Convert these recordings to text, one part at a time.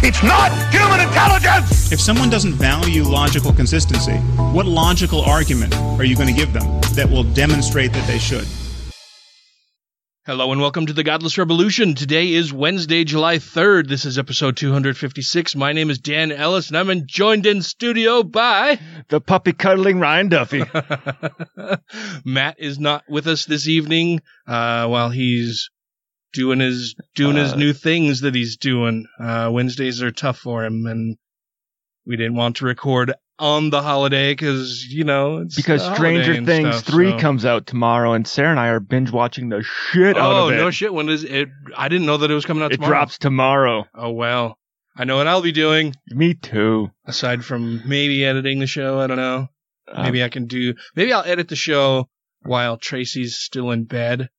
It's not human intelligence! If someone doesn't value logical consistency, what logical argument are you going to give them that will demonstrate that they should? Hello and welcome to the Godless Revolution. Today is Wednesday, July 3rd. This is episode 256. My name is Dan Ellis, and I'm joined in studio by... the puppy-cuddling Ryan Duffy. Matt is not with us this evening while he's... doing his new things that he's doing. Wednesdays are tough for him, and we didn't want to record on the holiday because Stranger Things stuff, 3 comes out tomorrow, and Sarah and I are binge watching the shit out of it. Oh no shit! When is it? I didn't know that it was coming out. It drops tomorrow. Oh well, I know what I'll be doing. Me too. Aside from maybe editing the show, I don't know. Maybe I'll edit the show while Tracy's still in bed.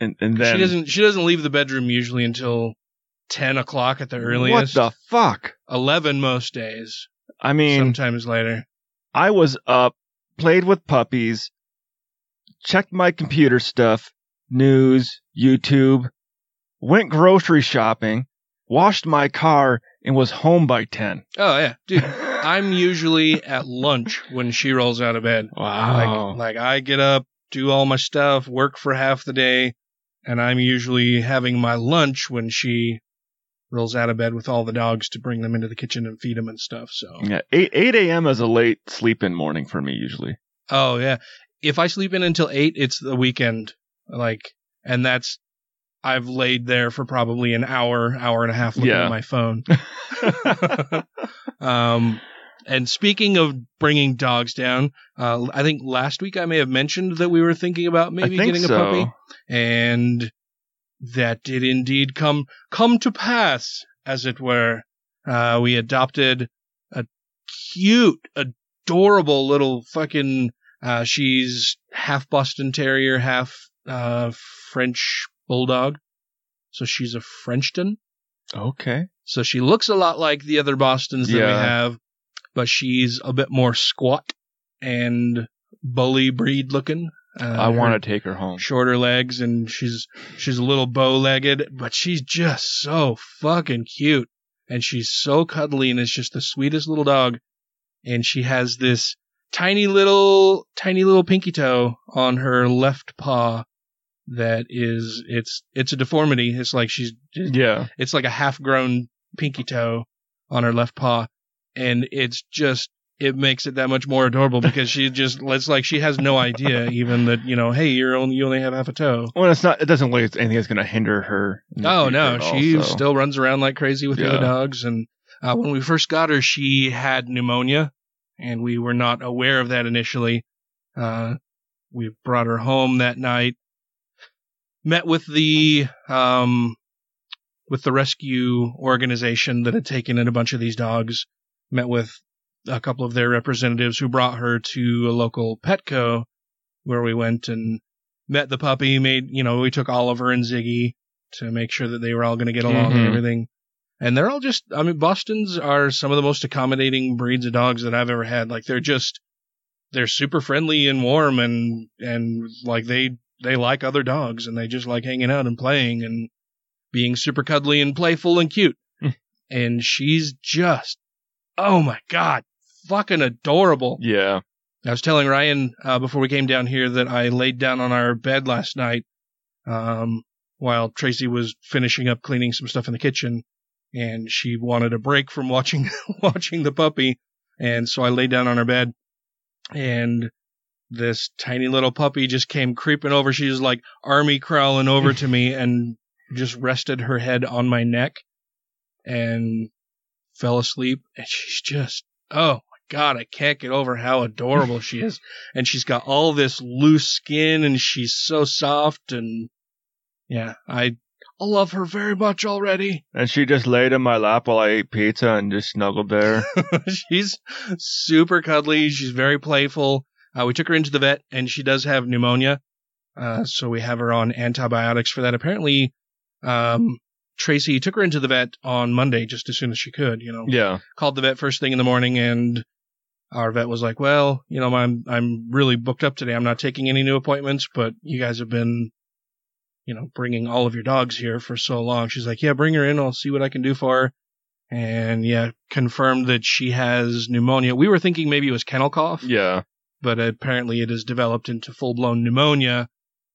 And then she doesn't leave the bedroom usually until 10 o'clock at the earliest. What the fuck? 11 most days. I mean, sometimes later. I was up, played with puppies, checked my computer stuff, news, YouTube, went grocery shopping, washed my car, and was home by 10. Oh yeah, dude. I'm usually at lunch when she rolls out of bed. Wow. Like I get up, do all my stuff, work for half the day. And I'm usually having my lunch when she rolls out of bed with all the dogs to bring them into the kitchen and feed them and stuff. So yeah, 8 a.m. is a late sleep-in morning for me usually. Oh, yeah. If I sleep in until 8, it's the weekend. And that's... I've laid there for probably an hour and a half looking at my phone. And speaking of bringing dogs down, I think last week I may have mentioned that we were thinking about maybe getting a puppy. And that did indeed come to pass, as it were. We adopted a cute, adorable little fucking, she's half Boston Terrier, half French Bulldog. So she's a Frenchton. Okay. So she looks a lot like the other Bostons that we have. But she's a bit more squat and bully breed looking. I want to take her home. Shorter legs, and she's a little bow-legged, but she's just so fucking cute. And she's so cuddly, and it's just the sweetest little dog. And she has this tiny little pinky toe on her left paw that is, it's a deformity. It's like it's like a half-grown pinky toe on her left paw. And it makes it that much more adorable because she has no idea even that, hey, you only have half a toe. Well, it doesn't look like anything that's going to hinder her. Oh, no. She still runs around like crazy with the other dogs. And when we first got her, she had pneumonia and we were not aware of that initially. We brought her home that night, met with the rescue organization that had taken in a bunch of these dogs. Met with a couple of their representatives who brought her to a local Petco where we went and met the puppy. We took Oliver and Ziggy to make sure that they were all going to get along and everything. And they're all Bostons are some of the most accommodating breeds of dogs that I've ever had. Like they're super friendly and warm and like they like other dogs and they just like hanging out and playing and being super cuddly and playful and cute. And she's just, oh my God, fucking adorable. Yeah. I was telling Ryan before we came down here that I laid down on our bed last night while Tracy was finishing up cleaning some stuff in the kitchen, and she wanted a break from watching the puppy, and so I laid down on her bed, and this tiny little puppy just came creeping over. She was like army crawling over to me and just rested her head on my neck and fell asleep, and she's just, oh my God, I can't get over how adorable she is. And she's got all this loose skin and she's so soft, and yeah, I I love her very much already. And she just laid in my lap while I ate pizza and just snuggled there. She's super cuddly. She's very playful. We took her into the vet, and she does have pneumonia. So we have her on antibiotics for that. Apparently, Tracy took her into the vet on Monday just as soon as she could, you know. Yeah. Called the vet first thing in the morning, and our vet was like, well, you know, I'm really booked up today. I'm not taking any new appointments, but you guys have been, you know, bringing all of your dogs here for so long. She's like, yeah, bring her in. I'll see what I can do for her. And yeah, confirmed that she has pneumonia. We were thinking maybe it was kennel cough. Yeah. But apparently it has developed into full-blown pneumonia.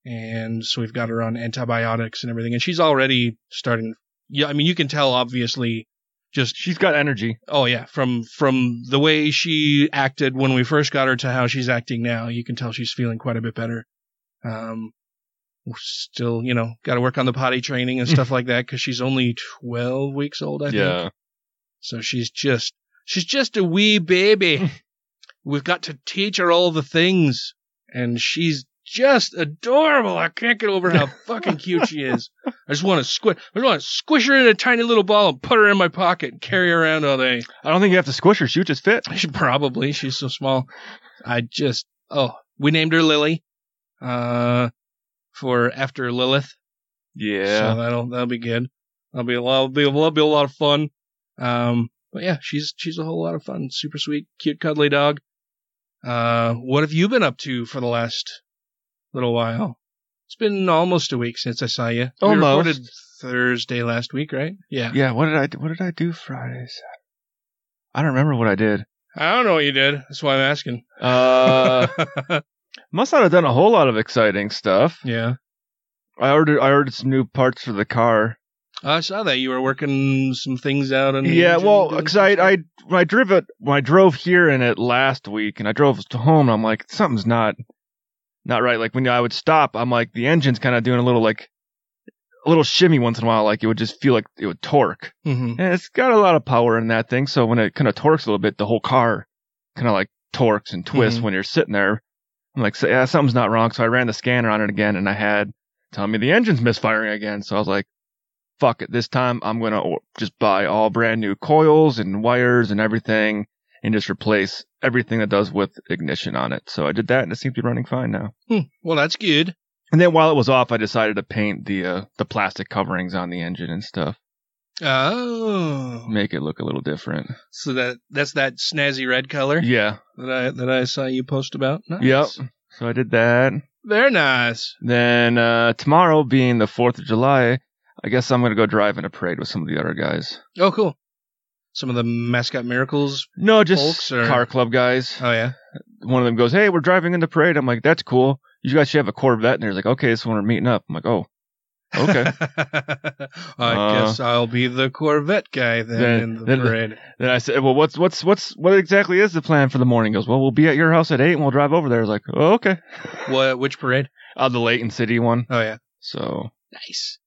And so we've got her on antibiotics and everything. And she's already starting. Yeah, I mean, you can tell, obviously, just. She's got energy. Oh, yeah. From the way she acted when we first got her to how she's acting now, you can tell she's feeling quite a bit better. Still, you know, got to work on the potty training and stuff like that because she's only 12 weeks old, I think. Yeah. So she's just a wee baby. We've got to teach her all the things. And she's just adorable. I can't get over how fucking cute she is. I just want to squish her in a tiny little ball and put her in my pocket and carry her around all day. I don't think you have to squish her. She would just fit. Probably. She's so small. We named her Lily. For after Lilith. Yeah. So that'll be good. That'll be a lot of fun. But yeah, she's a whole lot of fun. Super sweet, cute, cuddly dog. What have you been up to for the last little while? It's been almost a week since I saw you. Almost. We recorded Thursday last week, right? Yeah. Yeah. What did I do Fridays? I don't remember what I did. I don't know what you did. That's why I'm asking. Must not have done a whole lot of exciting stuff. Yeah. I ordered some new parts for the car. I saw that you were working some things out on. Yeah, well, because I drove here in it last week, and I drove to home, and I'm like, something's not right. Like when I would stop, I'm like, the engine's kind of doing a little shimmy once in a while, like it would just feel like it would torque. Mm-hmm. And it's got a lot of power in that thing, so when it kind of torques a little bit, the whole car kind of like torques and twists mm-hmm. when you're sitting there. I'm like, so, yeah, something's not wrong. So I ran the scanner on it again, and I had telling me the engine's misfiring again. So I was like, fuck it. This time I'm going to just buy all brand new coils and wires and everything and just replace everything that does with ignition on it. So I did that, and it seems to be running fine now. Well, that's good. And then while it was off, I decided to paint the plastic coverings on the engine and stuff. Oh. Make it look a little different. So that's that snazzy red color? Yeah. That I saw you post about? Nice. Yep. So I did that. Very nice. Then tomorrow being the 4th of July, I guess I'm going to go drive in a parade with some of the other guys. Oh, cool. Some of the Mascot Miracles? No, just folks, or car club guys. Oh, yeah? One of them goes, hey, we're driving in the parade. I'm like, that's cool. You guys should have a Corvette. And they're like, okay, so we're meeting up. I'm like, oh. Okay. I guess I'll be the Corvette guy then in the parade. Then I said, well, what exactly is the plan for the morning? He goes, well, we'll be at your house at 8 and we'll drive over there. I was like, oh, okay. Which parade? The Layton City one. Oh, yeah. So. Nice.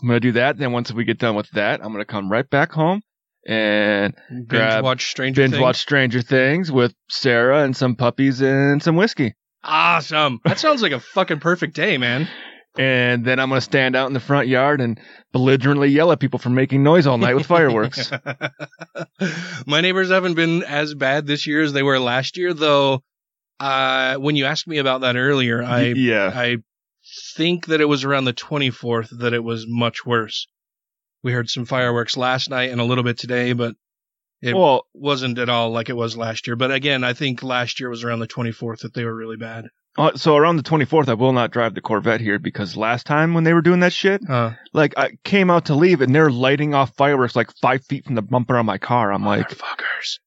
I'm going to do that. Then once we get done with that, I'm going to come right back home and binge watch Stranger Things with Sarah and some puppies and some whiskey. Awesome. That sounds like a fucking perfect day, man. And then I'm going to stand out in the front yard and belligerently yell at people for making noise all night with fireworks. My neighbors haven't been as bad this year as they were last year, though. When you asked me about that earlier, I think that it was around the 24th that it was much worse. We heard some fireworks last night and a little bit today, but it wasn't at all like it was last year. But again, I think last year was around the 24th that they were really bad. So around the 24th, I will not drive the Corvette here because last time when they were doing that shit, I came out to leave and they're lighting off fireworks like 5 feet from the bumper on my car. I'm like, fuckers.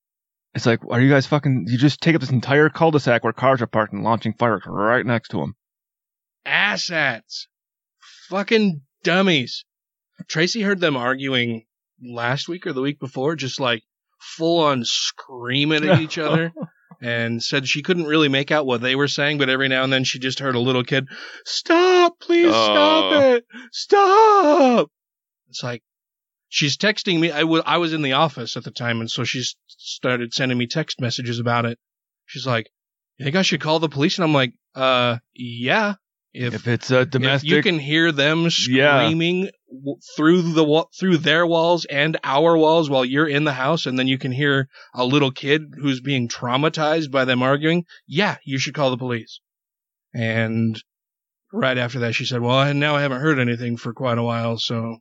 It's like, are you guys fucking, you just take up this entire cul-de-sac where cars are parked and launching fireworks right next to them. Assets. Fucking dummies. Tracy heard them arguing last week or the week before, just like full on screaming at each other. And said she couldn't really make out what they were saying, but every now and then she just heard a little kid, stop, please stop it. Stop. It's like, she's texting me. I was in the office at the time, and so she started sending me text messages about it. She's like, you think I should call the police? And I'm like, yeah. If it's a domestic. If you can hear them screaming through their walls and our walls while you're in the house, and then you can hear a little kid who's being traumatized by them arguing, yeah, you should call the police. And right after that, she said, well, I haven't heard anything for quite a while, so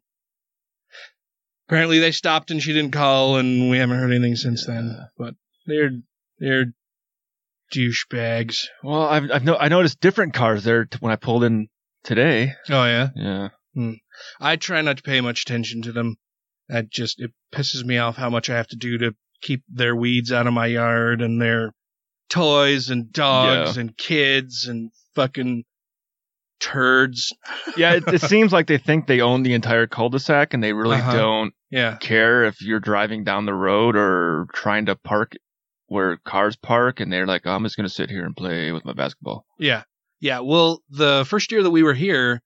apparently they stopped and she didn't call, and we haven't heard anything since then. But they're douchebags. Well, I noticed different cars there when I pulled in today. Oh, yeah? Yeah. Hmm. I try not to pay much attention to them. It pisses me off how much I have to do to keep their weeds out of my yard and their toys and dogs and kids and fucking turds. Yeah, it seems like they think they own the entire cul-de-sac and they really don't care if you're driving down the road or trying to park where cars park, and they're like, oh, I'm just going to sit here and play with my basketball. Yeah. Yeah. Well, the first year that we were here,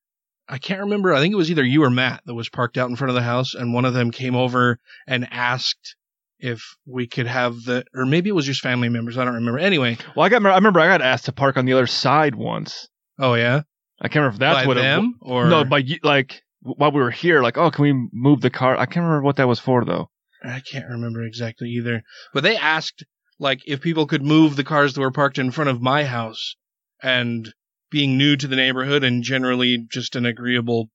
I can't remember. I think it was either you or Matt that was parked out in front of the house, and one of them came over and asked if we could have or maybe it was just family members. I don't remember. Anyway. Well, I remember I got asked to park on the other side once. Oh, yeah? I can't remember if that's by what them, it was. No, by, like, while we were here, like, oh, can we move the car? I can't remember what that was for, though. I can't remember exactly either. But they asked, like, if people could move the cars that were parked in front of my house, and being new to the neighborhood and generally just an agreeable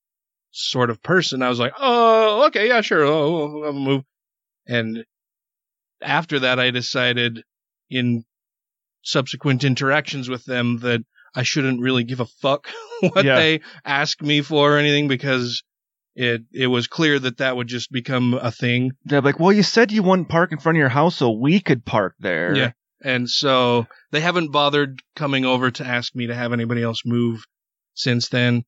sort of person, I was like, oh, okay, yeah, sure, I'll move. And after that, I decided in subsequent interactions with them that I shouldn't really give a fuck what they ask me for or anything, because it was clear that would just become a thing. They're like, well, you said you wouldn't park in front of your house, so we could park there. Yeah. And so they haven't bothered coming over to ask me to have anybody else move since then.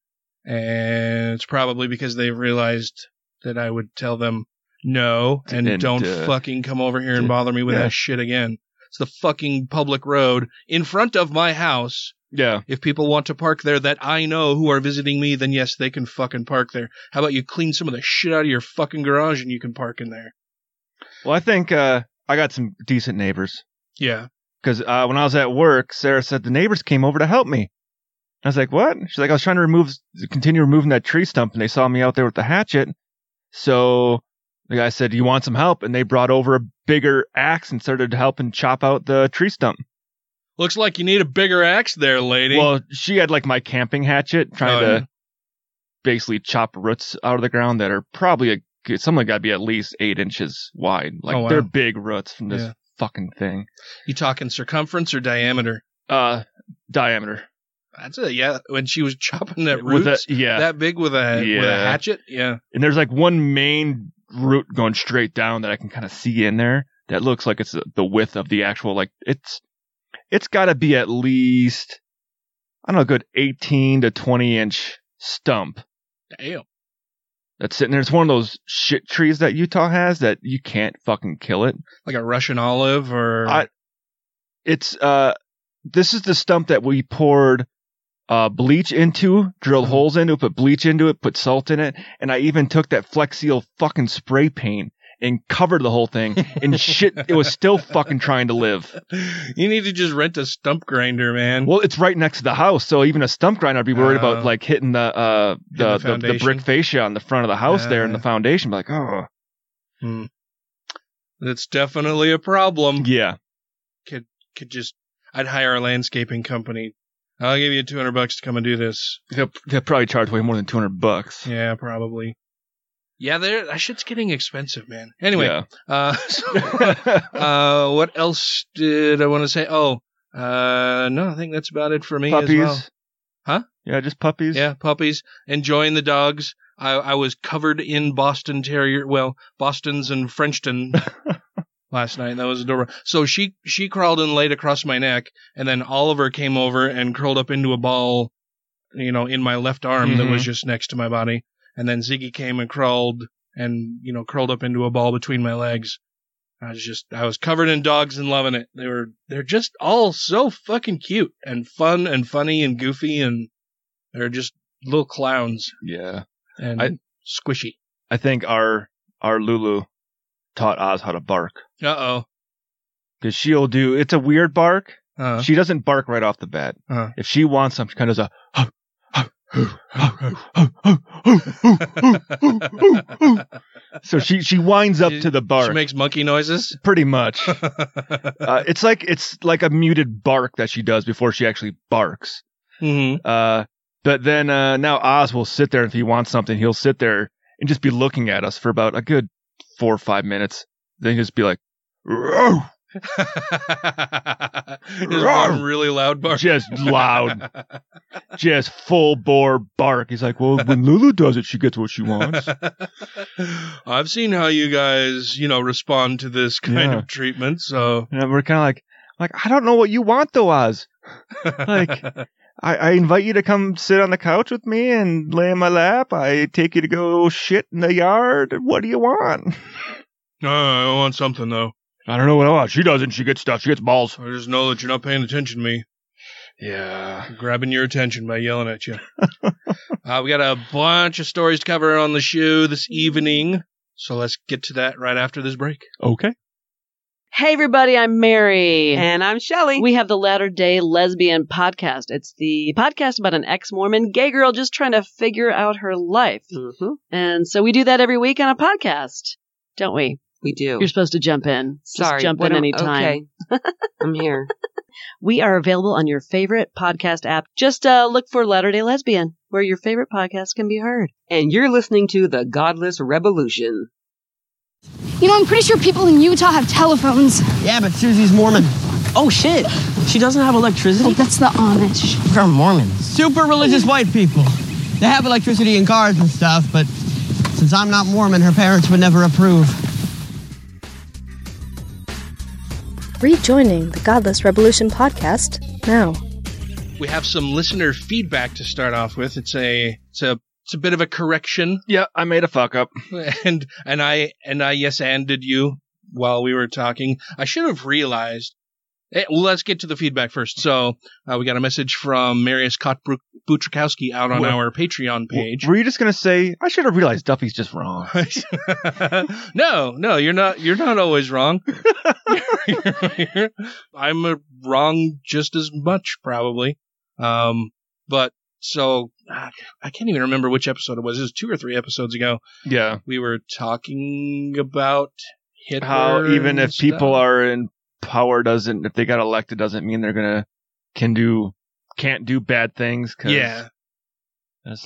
And it's probably because they've realized that I would tell them no and don't fucking come over here and bother me with that shit again. It's the fucking public road in front of my house. Yeah. If people want to park there that I know who are visiting me, then yes, they can fucking park there. How about you clean some of the shit out of your fucking garage and you can park in there? Well, I think I got some decent neighbors. Yeah. Because when I was at work, Sarah said the neighbors came over to help me. I was like, what? She's like, I was trying to continue removing that tree stump, and they saw me out there with the hatchet. So the guy said, do you want some help? And they brought over a bigger axe and started helping chop out the tree stump. Looks like you need a bigger axe there, lady. Well, she had like my camping hatchet, trying to basically chop roots out of the ground that are probably, someone got to be at least 8 inches wide. Like they're big roots from this fucking thing. You talking circumference or diameter? Diameter. That's it. Yeah, when she was chopping that roots, that big with a hatchet. Yeah. And there's like one main root going straight down that I can kind of see in there. That looks like it's the width of the actual. Like it's got to be at least, I don't know, a good 18 to 20 inch stump. Damn. That's sitting there. It's one of those shit trees that Utah has that you can't fucking kill it. Like a Russian olive or... this is the stump that we poured bleach into, drilled holes into it, put bleach into it, put salt in it, and I even took that Flex Seal fucking spray paint and covered the whole thing, and shit, it was still fucking trying to live. You need to just rent a stump grinder, man. Well, it's right next to the house, so even a stump grinder, I'd be worried about like hitting the brick fascia on the front of the house there and the foundation. Like, oh, that's definitely a problem. Yeah, I'd hire a landscaping company. I'll give you $200 to come and do this. They'll probably charge way more than $200. Yeah, probably. Yeah, that shit's getting expensive, man. Anyway, what else did I want to say? Oh, no, I think that's about it for me as well. Huh? Yeah, just puppies. Yeah, puppies. Enjoying the dogs. I was covered in Boston Terrier, well, Bostons and Frenchton last night. That was adorable. So she crawled and laid across my neck, and then Oliver came over and curled up into a ball, you know, in my left arm that was just next to my body. And then Ziggy came and crawled and, you know, curled up into a ball between my legs. I was covered in dogs and loving it. They're just all so fucking cute and fun and funny and goofy, and they're just little clowns. Yeah. And squishy. I think our Lulu taught Oz how to bark. Uh-oh. Because it's a weird bark. She doesn't bark right off the bat. If she wants something, she kind of does a, So she winds up to the bark. She makes monkey noises? Pretty much. It's like a muted bark that she does before she actually barks. Mm-hmm. But then now Oz will sit there, if he wants something, he'll sit there and just be looking at us for about a good 4 or 5 minutes. Then he'll just be like, "Row!" Just really loud bark. Just loud. Just full bore bark. He's like, well, when Lulu does it, she gets what she wants. I've seen how you guys, respond to this kind of treatment. So and we're kind of like, I don't know what you want though, Oz. I invite you to come sit on the couch with me and lay in my lap. I take you to go shit in the yard. What do you want? I want something though. I don't know what I want. She doesn't. She gets stuff. She gets balls. I just know that you're not paying attention to me. Yeah. I'm grabbing your attention by yelling at you. We got a bunch of stories to cover on the show this evening. So let's get to that right after this break. Okay. Hey, everybody. I'm Mary. And I'm Shelley. We have the Latter Day Lesbian Podcast. It's the podcast about an ex-Mormon gay girl just trying to figure out her life. Mm-hmm. And so we do that every week on a podcast, don't we? We do. You're supposed to jump in. Sorry. Just jump in anytime. Okay. I'm here. We are available on your favorite podcast app. Just look for Latter-day Lesbian, where your favorite podcast can be heard. And you're listening to The Godless Revolution. I'm pretty sure people in Utah have telephones. Yeah, but Susie's Mormon. Oh, shit. She doesn't have electricity? Oh, that's the Amish. They're Mormons. Super religious white people. They have electricity in cars and stuff, but since I'm not Mormon, her parents would never approve. Rejoining the Godless Revolution podcast now. We have some listener feedback to start off with. It's a bit of a correction. Yeah, I made a fuck up, and I yes-anded you while we were talking. I should have realized. Hey, well, let's get to the feedback first. So we got a message from Marius Butrykowski out on our Patreon page. Were you just going to say, I should have realized Duffy's just wrong? No, you're not. You're not always wrong. I'm wrong just as much, probably. But I can't even remember which episode it was. It was 2 or 3 episodes ago. Yeah. We were talking about Hitler. How even if people are in power, if they got elected, doesn't mean they're gonna can't do bad things. Cause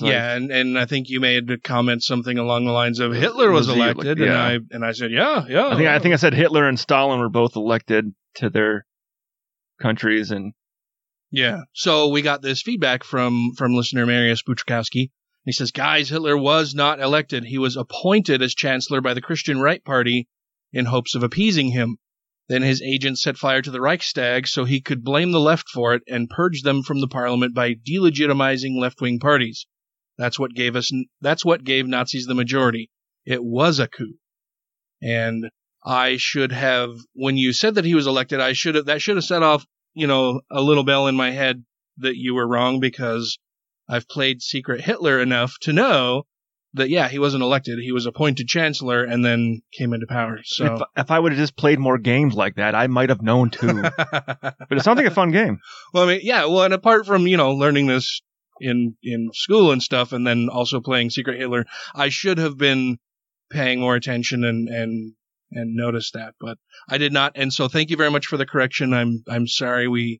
and I think you made a comment something along the lines of Hitler was elected, and I said yeah. I think I said Hitler and Stalin were both elected to their countries, and yeah. So we got this feedback from listener Marius Butrykowski. He says, guys, Hitler was not elected. He was appointed as chancellor by the Christian Right Party in hopes of appeasing him. Then his agents set fire to the Reichstag so he could blame the left for it and purge them from the parliament by delegitimizing left-wing parties. That's what gave Nazis the majority. It was a coup. And I should have, when you said that he was elected, that should have set off, a little bell in my head that you were wrong, because I've played Secret Hitler enough to know that, yeah, he wasn't elected. He was appointed chancellor and then came into power. So if I would have just played more games like that, I might have known too. But it sounds like a fun game. Well, I mean, yeah. Well, and apart from, learning this in school and stuff, and then also playing Secret Hitler, I should have been paying more attention and noticed that, but I did not. And so thank you very much for the correction. I'm sorry. We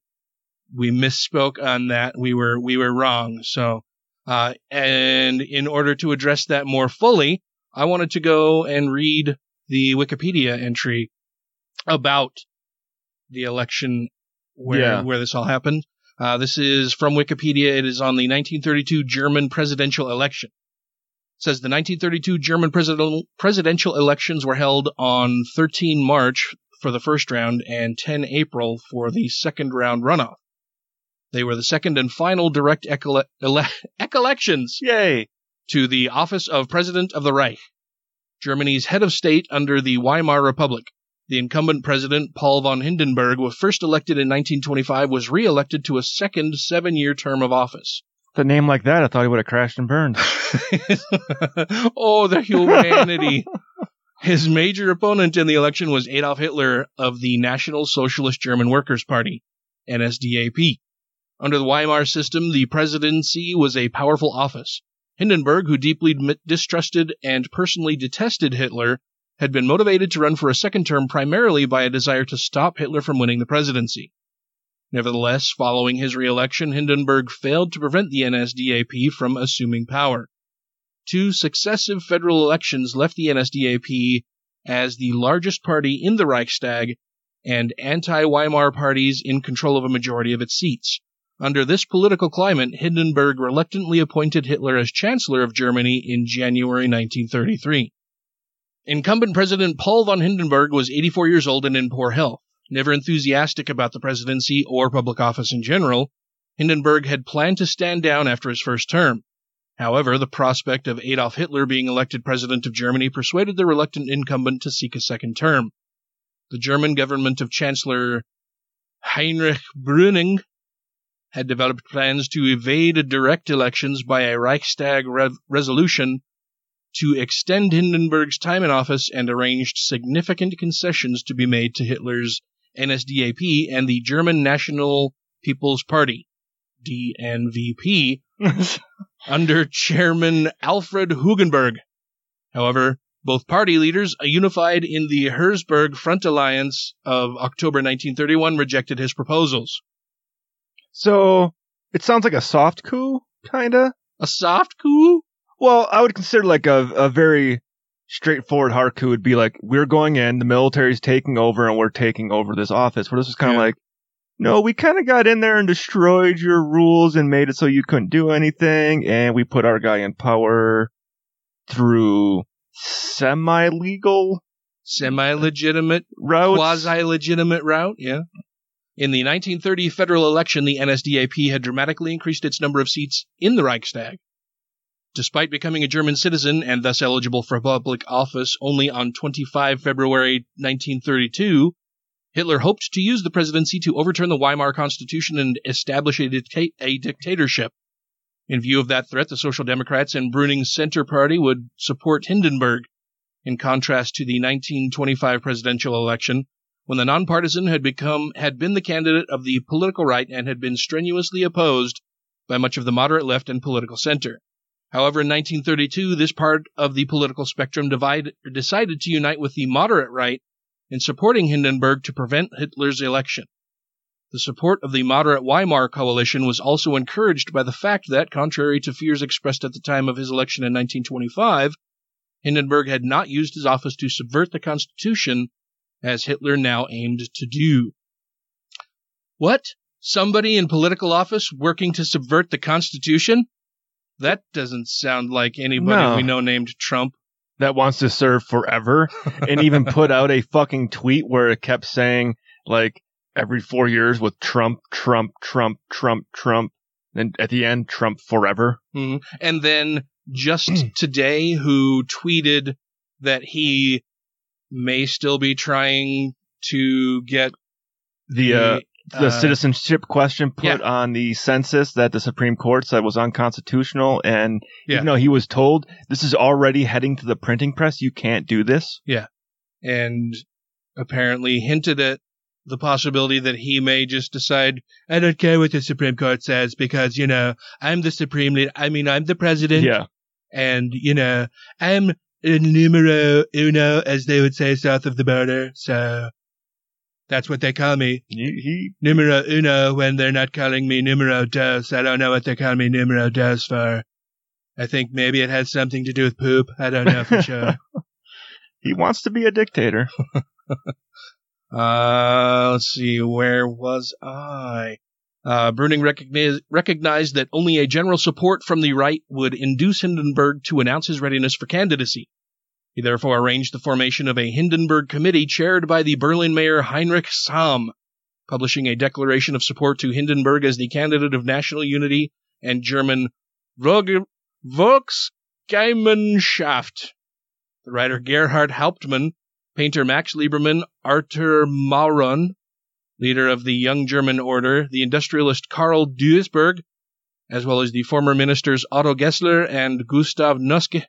misspoke on that. We were wrong. So. And in order to address that more fully, I wanted to go and read the Wikipedia entry about the election where this all happened. This is from Wikipedia. It is on the 1932 German presidential election. It says the 1932 German presidential elections were held on 13 March for the first round and 10 April for the second round runoff. They were the second and final direct elections to the office of President of the Reich, Germany's head of state under the Weimar Republic. The incumbent president, Paul von Hindenburg, was first elected in 1925, was re-elected to a second 7-year term of office. With a name like that, I thought he would have crashed and burned. Oh, the humanity. His major opponent in the election was Adolf Hitler of the National Socialist German Workers' Party, NSDAP. Under the Weimar system, the presidency was a powerful office. Hindenburg, who deeply distrusted and personally detested Hitler, had been motivated to run for a second term primarily by a desire to stop Hitler from winning the presidency. Nevertheless, following his re-election, Hindenburg failed to prevent the NSDAP from assuming power. 2 successive federal elections left the NSDAP as the largest party in the Reichstag and anti-Weimar parties in control of a majority of its seats. Under this political climate, Hindenburg reluctantly appointed Hitler as Chancellor of Germany in January 1933. Incumbent President Paul von Hindenburg was 84 years old and in poor health. Never enthusiastic about the presidency or public office in general, Hindenburg had planned to stand down after his first term. However, the prospect of Adolf Hitler being elected president of Germany persuaded the reluctant incumbent to seek a second term. The German government of Chancellor Heinrich Brüning had developed plans to evade direct elections by a Reichstag resolution to extend Hindenburg's time in office and arranged significant concessions to be made to Hitler's NSDAP and the German National People's Party, DNVP, under Chairman Alfred Hugenberg. However, both party leaders, unified in the Harzburg Front alliance of October 1931, rejected his proposals. So, it sounds like a soft coup, kinda? A soft coup? Well, I would consider like a very straightforward hard coup would be like, we're going in, the military's taking over, and we're taking over this office. But this was kind of like, no, we kind of got in there and destroyed your rules and made it so you couldn't do anything, and we put our guy in power through semi-legal, semi-legitimate route, quasi-legitimate route. Yeah. In the 1930 federal election, the NSDAP had dramatically increased its number of seats in the Reichstag. Despite becoming a German citizen and thus eligible for public office only on 25 February 1932, Hitler hoped to use the presidency to overturn the Weimar Constitution and establish a dictatorship. In view of that threat, the Social Democrats and Brüning's Center Party would support Hindenburg, in contrast to the 1925 presidential election, when the nonpartisan had been the candidate of the political right and had been strenuously opposed by much of the moderate left and political center. However, in 1932, this part of the political spectrum decided to unite with the moderate right in supporting Hindenburg to prevent Hitler's election. The support of the moderate Weimar coalition was also encouraged by the fact that, contrary to fears expressed at the time of his election in 1925, Hindenburg had not used his office to subvert the Constitution, as Hitler now aimed to do. What? Somebody in political office working to subvert the Constitution? That doesn't sound like anybody we know named Trump. That wants to serve forever and even put out a fucking tweet where it kept saying, like, every 4 years with Trump, Trump, Trump, Trump, Trump. And at the end, Trump forever. Mm-hmm. And then just today, who tweeted that he may still be trying to get the citizenship question put on the census that the Supreme Court said was unconstitutional, and even though he was told this is already heading to the printing press, you can't do this. Yeah, and apparently hinted at the possibility that he may just decide, I don't care what the Supreme Court says because, you know, I'm the Supreme Leader. I mean, I'm the President. Yeah, and you know, I'm numero uno, as they would say, south of the border. So. That's what they call me. Numero uno when they're not calling me numero dos. I don't know what they call me numero dos for. I think maybe it has something to do with poop. I don't know for sure. He wants to be a dictator. Let's see. Where was I? Brüning recognized that only a general support from the right would induce Hindenburg to announce his readiness for candidacy. He therefore arranged the formation of a Hindenburg committee chaired by the Berlin mayor Heinrich Sahm, publishing a declaration of support to Hindenburg as the candidate of national unity and German Volksgemeinschaft. The writer Gerhard Hauptmann, painter Max Liebermann, Arthur Mauron, leader of the Young German Order, the industrialist Karl Duisberg, as well as the former ministers Otto Gessler and Gustav Noske,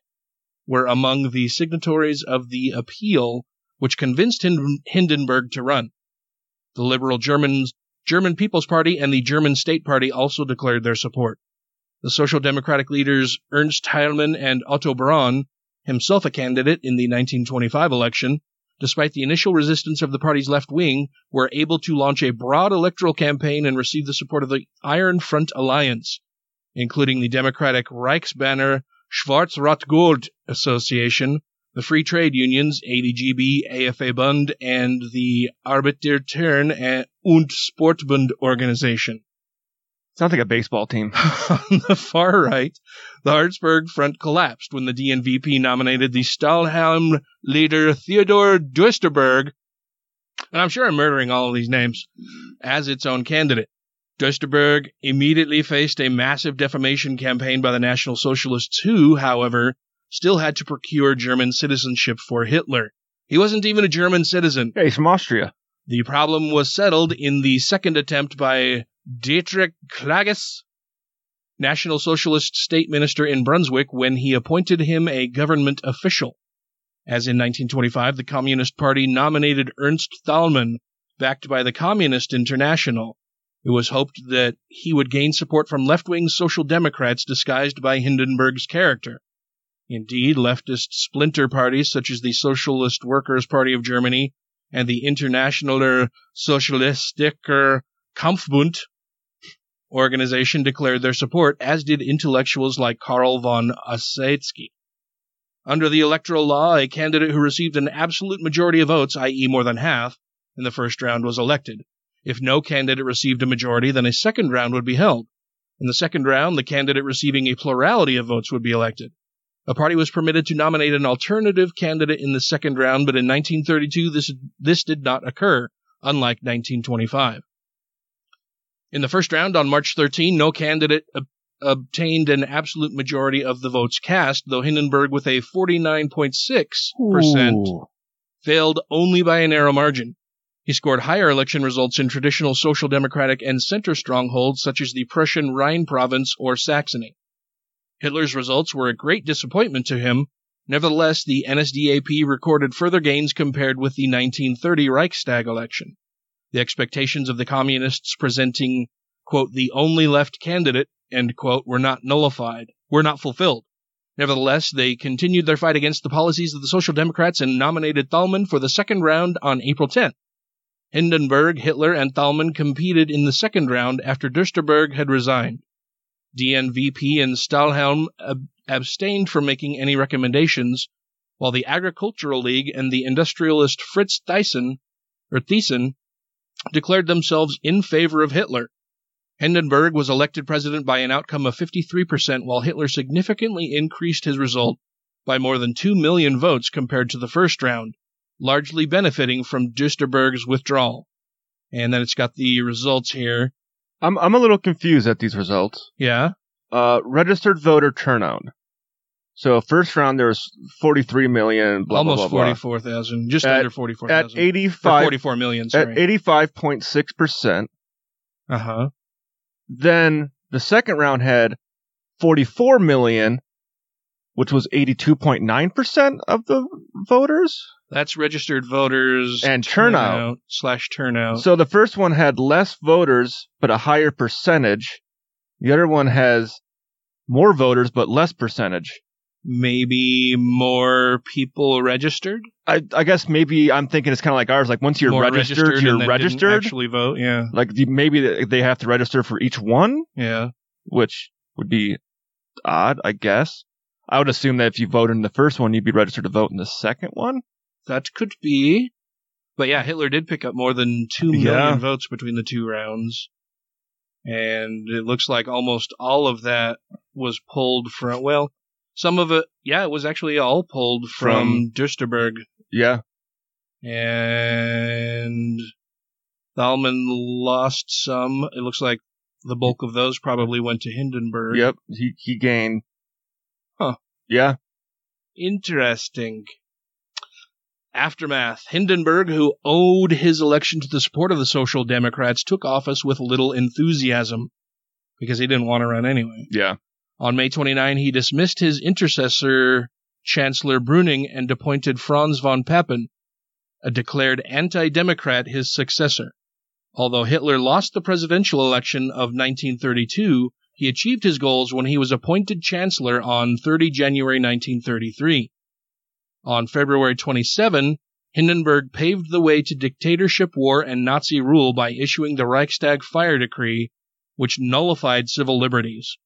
were among the signatories of the appeal, which convinced Hindenburg to run. The liberal German German People's Party and the German State Party also declared their support. The Social Democratic leaders Ernst Heilmann and Otto Braun, himself a candidate in the 1925 election, despite the initial resistance of the party's left wing, were able to launch a broad electoral campaign and receive the support of the Iron Front Alliance, including the Democratic Reichsbanner Schwarz-Rot-Gold Association, the Free Trade Unions, ADGB, AFA-Bund, and the Arbeiter-Tern- und Sportbund Organization. Sounds like a baseball team. On the far right, the Harzburg Front collapsed when the DNVP nominated the Stahlhelm leader Theodor Duisterberg, and I'm sure I'm murdering all of these names, as its own candidate. Duisterberg immediately faced a massive defamation campaign by the National Socialists who, however, still had to procure German citizenship for Hitler. He wasn't even a German citizen. Yeah, he's from Austria. The problem was settled in the second attempt by Dietrich Klages, National Socialist State Minister in Brunswick, when he appointed him a government official. As in 1925, the Communist Party nominated Ernst Thälmann, backed by the Communist International. It was hoped that he would gain support from left-wing social democrats disguised by Hindenburg's character. Indeed, leftist splinter parties such as the Socialist Workers' Party of Germany and the Internationaler Sozialistischer Kampfbund organization declared their support, as did intellectuals like Karl von Ossietzky. Under the electoral law, a candidate who received an absolute majority of votes, i.e. more than half, in the first round was elected. If no candidate received a majority, then a second round would be held. In the second round, the candidate receiving a plurality of votes would be elected. A party was permitted to nominate an alternative candidate in the second round, but in 1932 this did not occur, unlike 1925. In the first round, on March 13, no candidate obtained an absolute majority of the votes cast, though Hindenburg, with a 49.6%, failed only by a narrow margin. He scored higher election results in traditional social democratic and center strongholds such as the Prussian Rhine province or Saxony. Hitler's results were a great disappointment to him. Nevertheless, the NSDAP recorded further gains compared with the 1930 Reichstag election. The expectations of the communists presenting, quote, the only left candidate, end quote, were not fulfilled. Nevertheless, they continued their fight against the policies of the Social Democrats and nominated Thälmann for the second round on April 10th. Hindenburg, Hitler, and Thälmann competed in the second round after Duisterberg had resigned. DNVP and Stahlhelm abstained from making any recommendations, while the Agricultural League and the industrialist Fritz Thyssen declared themselves in favor of Hitler. Hindenburg was elected president by an outcome of 53%, while Hitler significantly increased his result by more than 2 million votes compared to the first round, largely benefiting from Duisterberg's withdrawal. And then it's got the results here. I'm a little confused at these results. Yeah. Registered voter turnout. So first round there was 43 million, blah, blah, blah. Almost 44,000, just under 44,000. At 44 million, sorry. At 85.6%. Uh-huh. Then the second round had 44 million, which was 82.9% of the voters. That's registered voters and turnout. So the first one had less voters, but a higher percentage. The other one has more voters, but less percentage. Maybe more people registered? I guess maybe I'm thinking it's kind of like ours. Like once you're registered, you're registered. Didn't actually vote, yeah. Like maybe they have to register for each one. Yeah. Which would be odd, I guess. I would assume that if you voted in the first one, you'd be registered to vote in the second one. That could be. But yeah, Hitler did pick up more than 2 million votes between the two rounds. And it looks like almost all of that was pulled from, well, some of it, yeah, it was actually all pulled from Duisterberg. Yeah. And Thälmann lost some. It looks like the bulk of those probably went to Hindenburg. Yep, he gained. Huh. Yeah. Interesting. Aftermath. Hindenburg, who owed his election to the support of the Social Democrats, took office with little enthusiasm because he didn't want to run anyway. Yeah. On May 29, he dismissed his intercessor, Chancellor Brüning, and appointed Franz von Papen, a declared anti-democrat, his successor. Although Hitler lost the presidential election of 1932, he achieved his goals when he was appointed chancellor on 30 January 1933. On February 27, Hindenburg paved the way to dictatorship, war, and Nazi rule by issuing the Reichstag Fire Decree, which nullified civil liberties.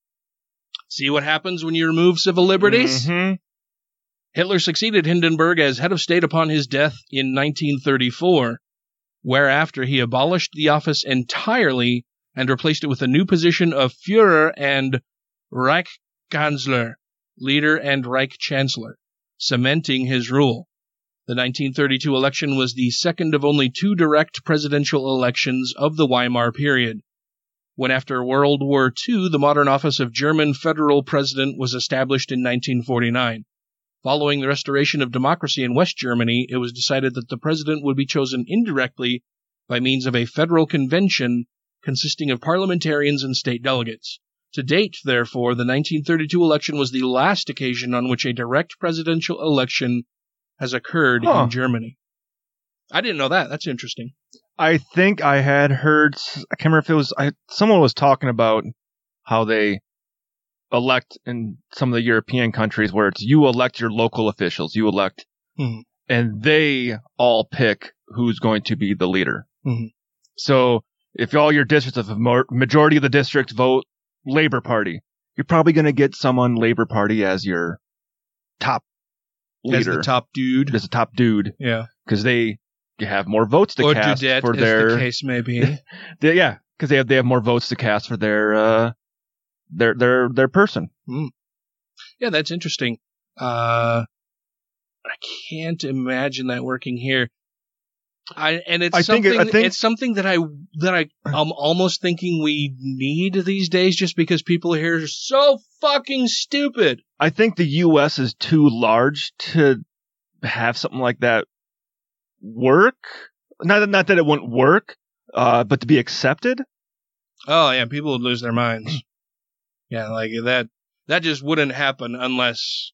See what happens when you remove civil liberties? Mm-hmm. Hitler succeeded Hindenburg as head of state upon his death in 1934, whereafter he abolished the office entirely and replaced it with a new position of Führer and Reichskanzler, leader and Reich Chancellor, cementing his rule. The 1932 election was the second of only two direct presidential elections of the Weimar period, when after World War II, the modern office of German federal president was established in 1949. Following the restoration of democracy in West Germany, it was decided that the president would be chosen indirectly by means of a federal convention consisting of parliamentarians and state delegates. To date, therefore, the 1932 election was the last occasion on which a direct presidential election has occurred in Germany. I didn't know that. That's interesting. I think I had heard, I can't remember if it was, someone was talking about how they elect in some of the European countries where it's you elect your local officials, you elect, mm-hmm. and they all pick who's going to be the leader. Mm-hmm. So if all your districts, if a majority of the districts vote Labor Party, you're probably going to get someone Labor Party as your top leader. As the top dude. As the top dude. Yeah. Because they have more votes to cast for their... Or the case may be. Yeah, because they have more votes to cast for their person. Mm. Yeah, that's interesting. I can't imagine that working here. It's something that I'm almost thinking we need these days, just because people here are so fucking stupid. I think the U.S. is too large to have something like that work. Not that it wouldn't work, but to be accepted. Oh yeah, people would lose their minds. Yeah, like that just wouldn't happen unless,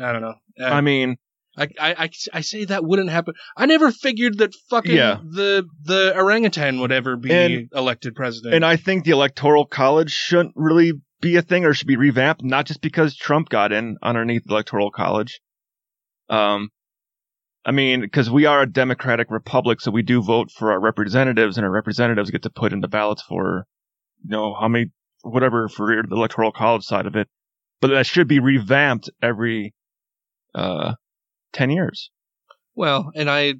I don't know. I say that wouldn't happen. I never figured that fucking the orangutan would ever be elected president. And I think the Electoral College shouldn't really be a thing, or should be revamped, not just because Trump got in underneath the Electoral College. I mean, because we are a democratic republic, so we do vote for our representatives, and our representatives get to put in the ballots for, how many, whatever, for the Electoral College side of it. But that should be revamped every 10 years. Well, and I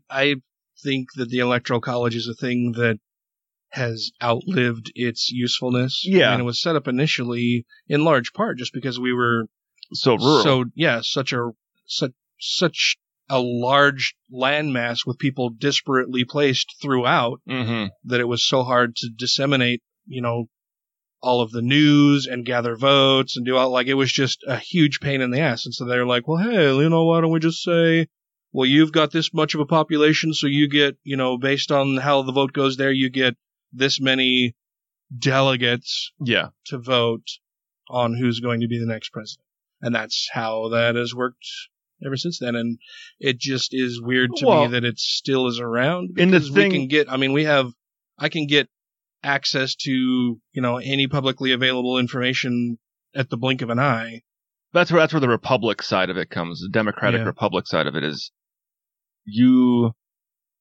think that the Electoral College is a thing that has outlived its usefulness. Yeah. And it was set up initially in large part just because we were so rural. So yeah, such a large landmass with people disparately placed throughout, mm-hmm. that it was so hard to disseminate, all of the news and gather votes and do all, it was just a huge pain in the ass. And so they're like, well, hey, why don't we just say, well, you've got this much of a population, so you get, based on how the vote goes there, you get this many delegates to vote on who's going to be the next president. And that's how that has worked ever since then. And it just is weird to me that it still is around, because I can get access to any publicly available information at the blink of an eye. That's where the republic side of it comes. The democratic republic side of it is you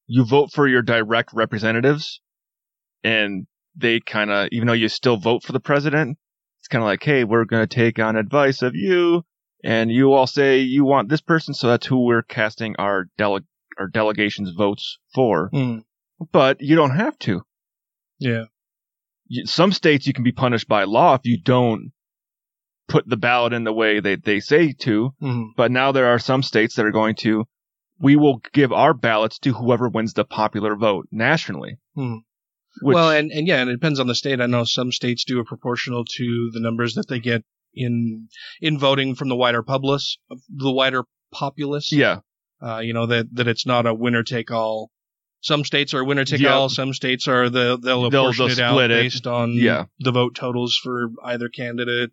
vote for your direct representatives, and they kind of, even though you still vote for the president, it's kind of like, hey, we're going to take on advice of you, and you all say you want this person, so that's who we're casting our delegation's votes for. Mm. But you don't have to. Yeah. Some states you can be punished by law if you don't put the ballot in the way they say to, mm-hmm. but now there are some states that are going to, we will give our ballots to whoever wins the popular vote nationally. Mm. And it depends on the state. I know some states do a proportional to the numbers that they get in voting from the wider populace. Yeah. That it's not a winner take all. Some states are winner take all. Some states are they'll split it based on the vote totals for either candidate.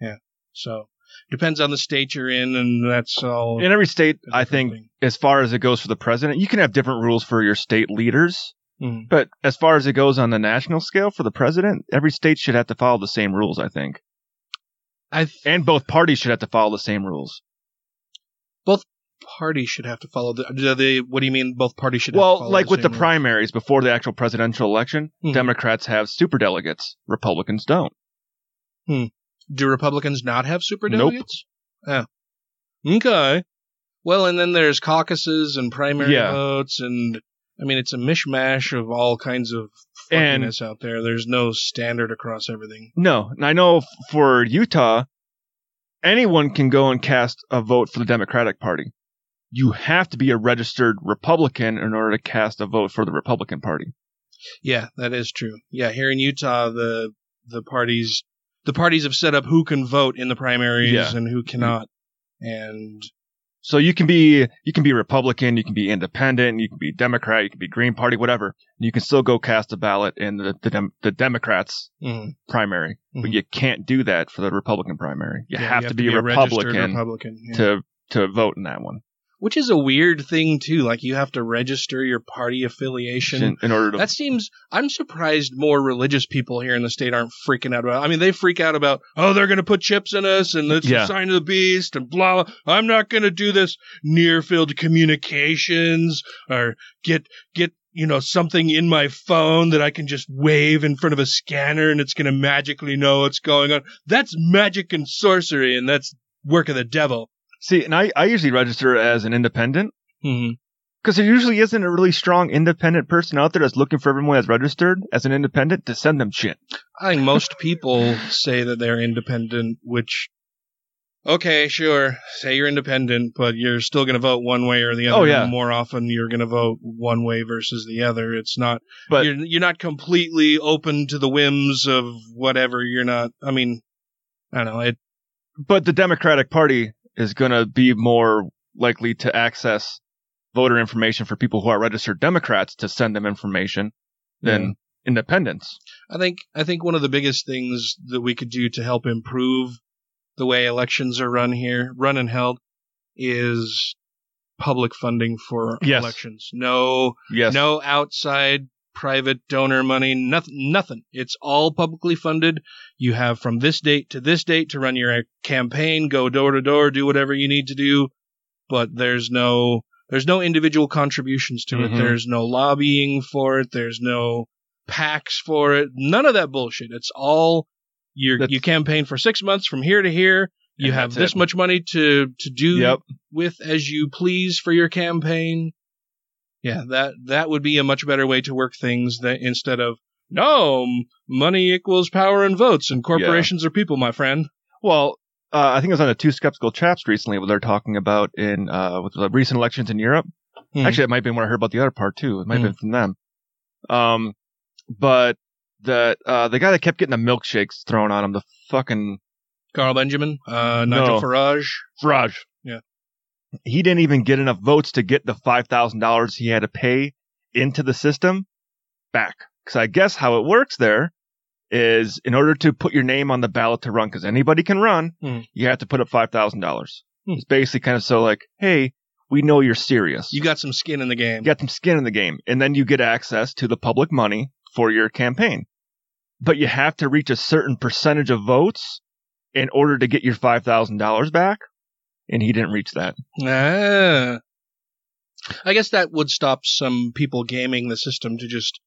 Yeah, so depends on the state you're in, and that's all. In every state, I think, as far as it goes for the president, you can have different rules for your state leaders. Mm. But as far as it goes on the national scale for the president, every state should have to follow the same rules, I think. And both parties should have to follow the same rules. Both parties should have to follow what do you mean both parties should have to follow the same rules? Well, like with the primaries before the actual presidential election, Democrats have superdelegates. Republicans don't. Hmm. Do Republicans not have superdelegates? Nope. Oh. Okay. Well, and then there's caucuses and primary votes and... I mean, it's a mishmash of all kinds of fuckiness out there. There's no standard across everything. No. And I know for Utah, anyone can go and cast a vote for the Democratic Party. You have to be a registered Republican in order to cast a vote for the Republican Party. Yeah, that is true. Yeah, here in Utah, the parties have set up who can vote in the primaries and who cannot. And... so you can be Republican, you can be independent, you can be Democrat, you can be Green Party, whatever. And you can still go cast a ballot in the Democrats' primary, but you can't do that for the Republican primary. You have to be a Republican to vote in that one. Which is a weird thing too. Like you have to register your party affiliation in order to. That seems. I'm surprised more religious people here in the state aren't freaking out about. I mean, they freak out about they're going to put chips in us and it's a sign of the beast and blah. I'm not going to do this near field communications or get something in my phone that I can just wave in front of a scanner and it's going to magically know what's going on. That's magic and sorcery and that's work of the devil. See, and I usually register as an independent because there usually isn't a really strong independent person out there that's looking for everyone that's registered as an independent to send them shit. I think most people say that they're independent, which, okay, sure, say you're independent, but you're still going to vote one way or the other. Oh, yeah. And more often you're going to vote one way versus the other. It's not – but you're not completely open to the whims of whatever. You're not – I mean, I don't know. But the Democratic Party – is going to be more likely to access voter information for people who are registered Democrats to send them information than independents. I think one of the biggest things that we could do to help improve the way elections are run and held, is public funding for elections. No outside private donor money, nothing. It's all publicly funded. You have from this date to run your campaign, go door to door, do whatever you need to do. But there's no individual contributions to it. There's no lobbying for it. There's no PACs for it. None of that bullshit. It's all you campaign for 6 months from here to here. You have this much money to do with as you please for your campaign. Yeah, that would be a much better way to work things than instead of, no, money equals power and votes, and corporations are people, my friend. Well, I think it was on the Two Skeptical Chaps recently what they're talking about in with the recent elections in Europe. Actually, it might have been when I heard about the other part, too. It might have been from them. But the guy that kept getting the milkshakes thrown on him, the fucking... Carl Benjamin? Nigel Farage? Farage. Yeah. He didn't even get enough votes to get the $5,000 he had to pay into the system back. Because I guess how it works there is in order to put your name on the ballot to run, because anybody can run, you have to put up $5,000. It's basically kind of so like, hey, we know you're serious. You got some skin in the game. And then you get access to the public money for your campaign. But you have to reach a certain percentage of votes in order to get your $5,000 back. And he didn't reach that. I guess that would stop some people gaming the system to just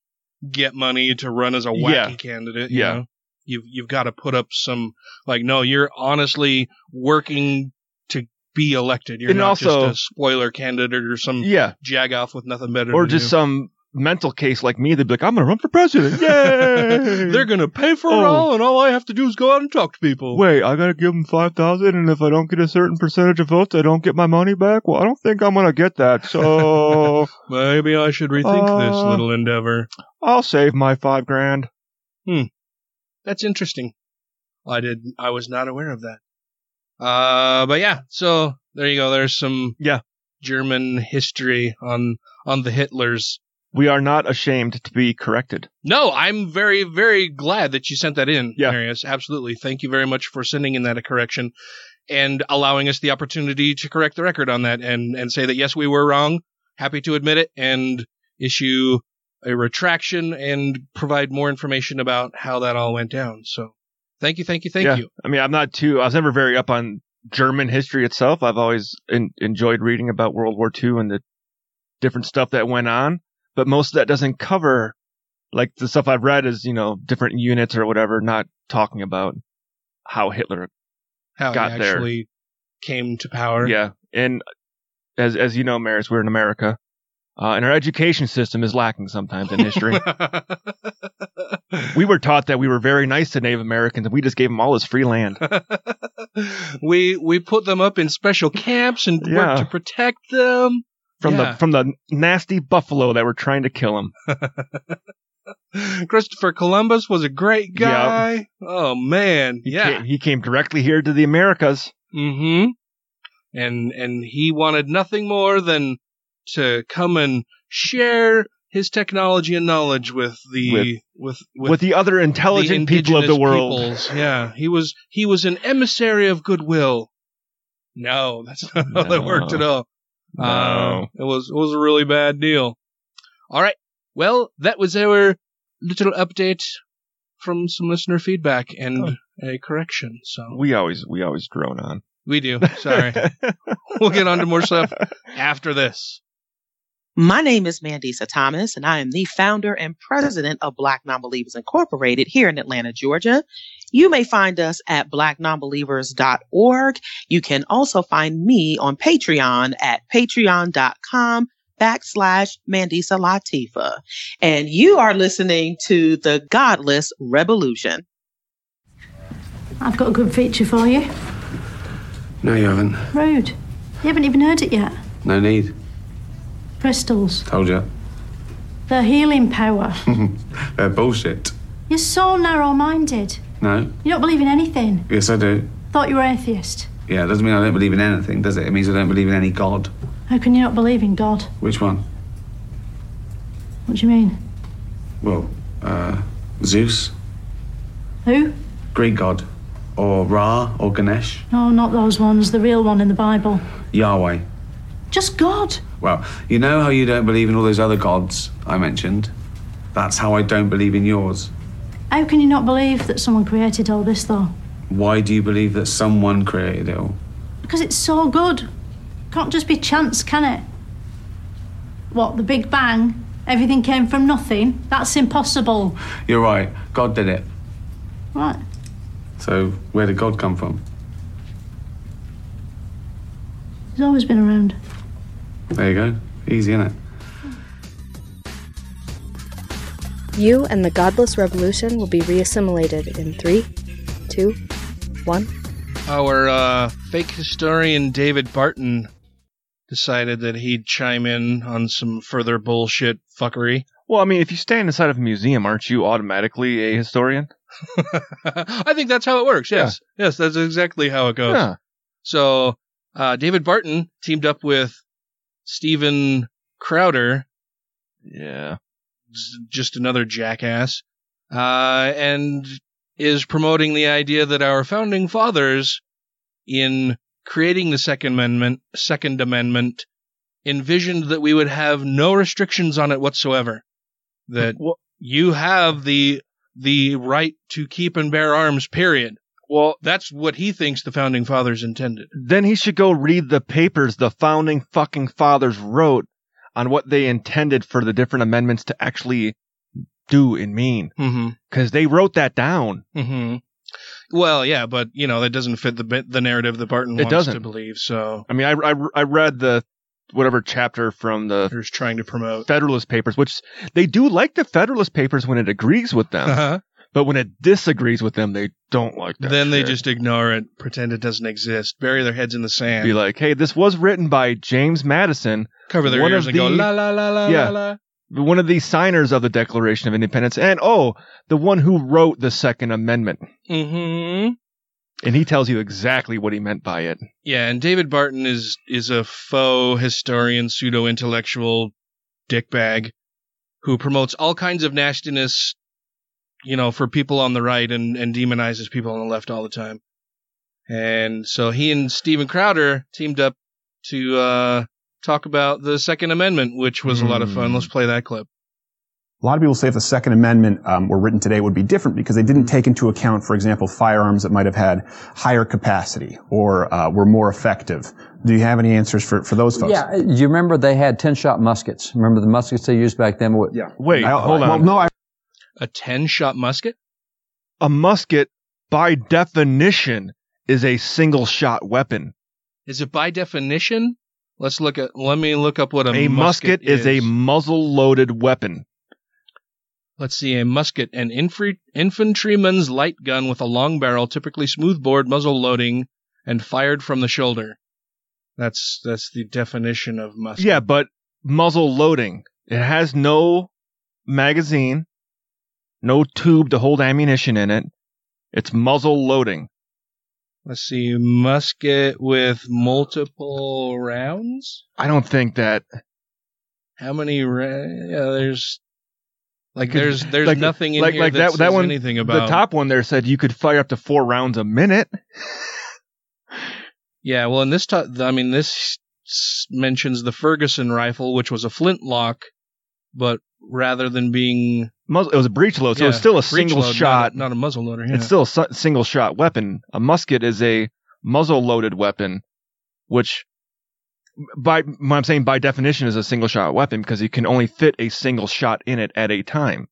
get money to run as a wacky candidate. You know? You've got to put up some, like, no, you're honestly working to be elected. You're not just a spoiler candidate or some jagoff with nothing better to do. Or just some mental case like me. They'd be like, I'm going to run for president. Yay! They're going to pay for it all, and all I have to do is go out and talk to people. Wait, I got to give them $5,000, and if I don't get a certain percentage of votes, I don't get my money back? Well, I don't think I'm going to get that, so... Maybe I should rethink this little endeavor. I'll save my $5,000. That's interesting. I was not aware of that. But yeah, so there you go. There's some German history on the Hitlers. We are not ashamed to be corrected. No, I'm very, very glad that you sent that in, Marius. Absolutely. Thank you very much for sending in that correction and allowing us the opportunity to correct the record on that and say that, yes, we were wrong. Happy to admit it and issue a retraction and provide more information about how that all went down. So thank you. I mean, I was never very up on German history itself. I've always enjoyed reading about World War II and the different stuff that went on, but most of that doesn't cover, like the stuff I've read is, different units or whatever, not talking about how Hitler actually came to power. Yeah. And as you know, Marius, we're in America, and our education system is lacking sometimes in history. We were taught that we were very nice to Native Americans, and we just gave them all this free land. We put them up in special camps and worked to protect them from the nasty buffalo that were trying to kill him. Christopher Columbus was a great guy. Yep. Oh man, he came directly here to the Americas. Mm-hmm. And he wanted nothing more than to come and share his technology and knowledge with the other intelligent people of the world. Peoples. Yeah, he was an emissary of goodwill. No, that's not how that worked at all. No. It was a really bad deal. All right. Well, that was our little update from some listener feedback and a correction. So we always drone on. We do. Sorry. We'll get on to more stuff after this. My name is Mandisa Thomas, and I am the founder and president of Black Nonbelievers Incorporated here in Atlanta, Georgia. You may find us at blacknonbelievers.org. You can also find me on Patreon at patreon.com/Mandisa Latifa. And you are listening to The Godless Revolution. I've got a good feature for you. No, you haven't. Rude. You haven't even heard it yet. No need. Crystals. Told you. Their healing power. They're bullshit. You're so narrow-minded. No. You don't believe in anything. Yes, I do. Thought you were atheist. Yeah, it doesn't mean I don't believe in anything, does it? It means I don't believe in any God. How can you not believe in God? Which one? What do you mean? Well, Zeus. Who? Greek God. Or Ra, or Ganesh? No, not those ones. The real one in the Bible. Yahweh. Just God. Well, you know how you don't believe in all those other gods I mentioned? That's how I don't believe in yours. How can you not believe that someone created all this, though? Why do you believe that someone created it all? Because it's so good. Can't just be chance, can it? What, the Big Bang? Everything came from nothing? That's impossible. You're right. God did it. Right. So, where did God come from? He's always been around. There you go. Easy, innit? You and the Godless Revolution will be reassimilated in 3, 2, 1. Our fake historian David Barton decided that he'd chime in on some further bullshit fuckery. Well, I mean, if you stand inside of a museum, aren't you automatically a historian? I think that's how it works. Yes. Yeah. Yes, that's exactly how it goes. Yeah. So David Barton teamed up with Steven Crowder. Yeah. Just another jackass. And is promoting the idea that our founding fathers, in creating the Second Amendment, envisioned that we would have no restrictions on it whatsoever. That you have the right to keep and bear arms, period. Well, that's what he thinks the Founding Fathers intended. Then he should go read the papers the Founding fucking Fathers wrote on what they intended for the different amendments to actually do and mean. Because they wrote that down. Mm-hmm. Well, yeah, but, that doesn't fit the narrative that Barton wants to believe, so... I mean, I read the whatever chapter from the trying to promote Federalist Papers, which they do like the Federalist Papers when it agrees with them, but when it disagrees with them, they don't like that. Then they just ignore it, pretend it doesn't exist, bury their heads in the sand, be like, "Hey, this was written by James Madison." Cover their ears and go la la la la la. One of the signers of the Declaration of Independence, and the one who wrote the Second Amendment. Mm-hmm. And he tells you exactly what he meant by it. Yeah, and David Barton is a faux historian, pseudo-intellectual dickbag who promotes all kinds of nastiness, for people on the right and demonizes people on the left all the time. And so he and Steven Crowder teamed up to talk about the Second Amendment, which was a lot of fun. Let's play that clip. A lot of people say if the Second Amendment were written today, it would be different because they didn't take into account, for example, firearms that might have had higher capacity or were more effective. Do you have any answers for those folks? Yeah, you remember they had 10-shot muskets. Remember the muskets they used back then? Yeah. Wait, hold on. Well, no, a 10-shot musket? A musket, by definition, is a single-shot weapon. Is it by definition? Let me look up what a musket is. A musket is a muzzle-loaded weapon. Let's see, a musket, an infantryman's light gun with a long barrel, typically smoothbore, muzzle loading, and fired from the shoulder. That's the definition of musket. Yeah, but muzzle loading. It has no magazine, no tube to hold ammunition in it. It's muzzle loading. Let's see, musket with multiple rounds? I don't think that. How many rounds? Yeah, there's... Like there's like, nothing in like, here like that says that one, anything about the top one there said you could fire up to 4 rounds a minute. Yeah, well, in this mentions the Ferguson rifle, which was a flintlock, but rather than being it was a breechload, so it's still a single shot, not a muzzle loader. Yeah. It's still a single shot weapon. A musket is a muzzle loaded weapon, which by definition is a single shot weapon because you can only fit a single shot in it at a time.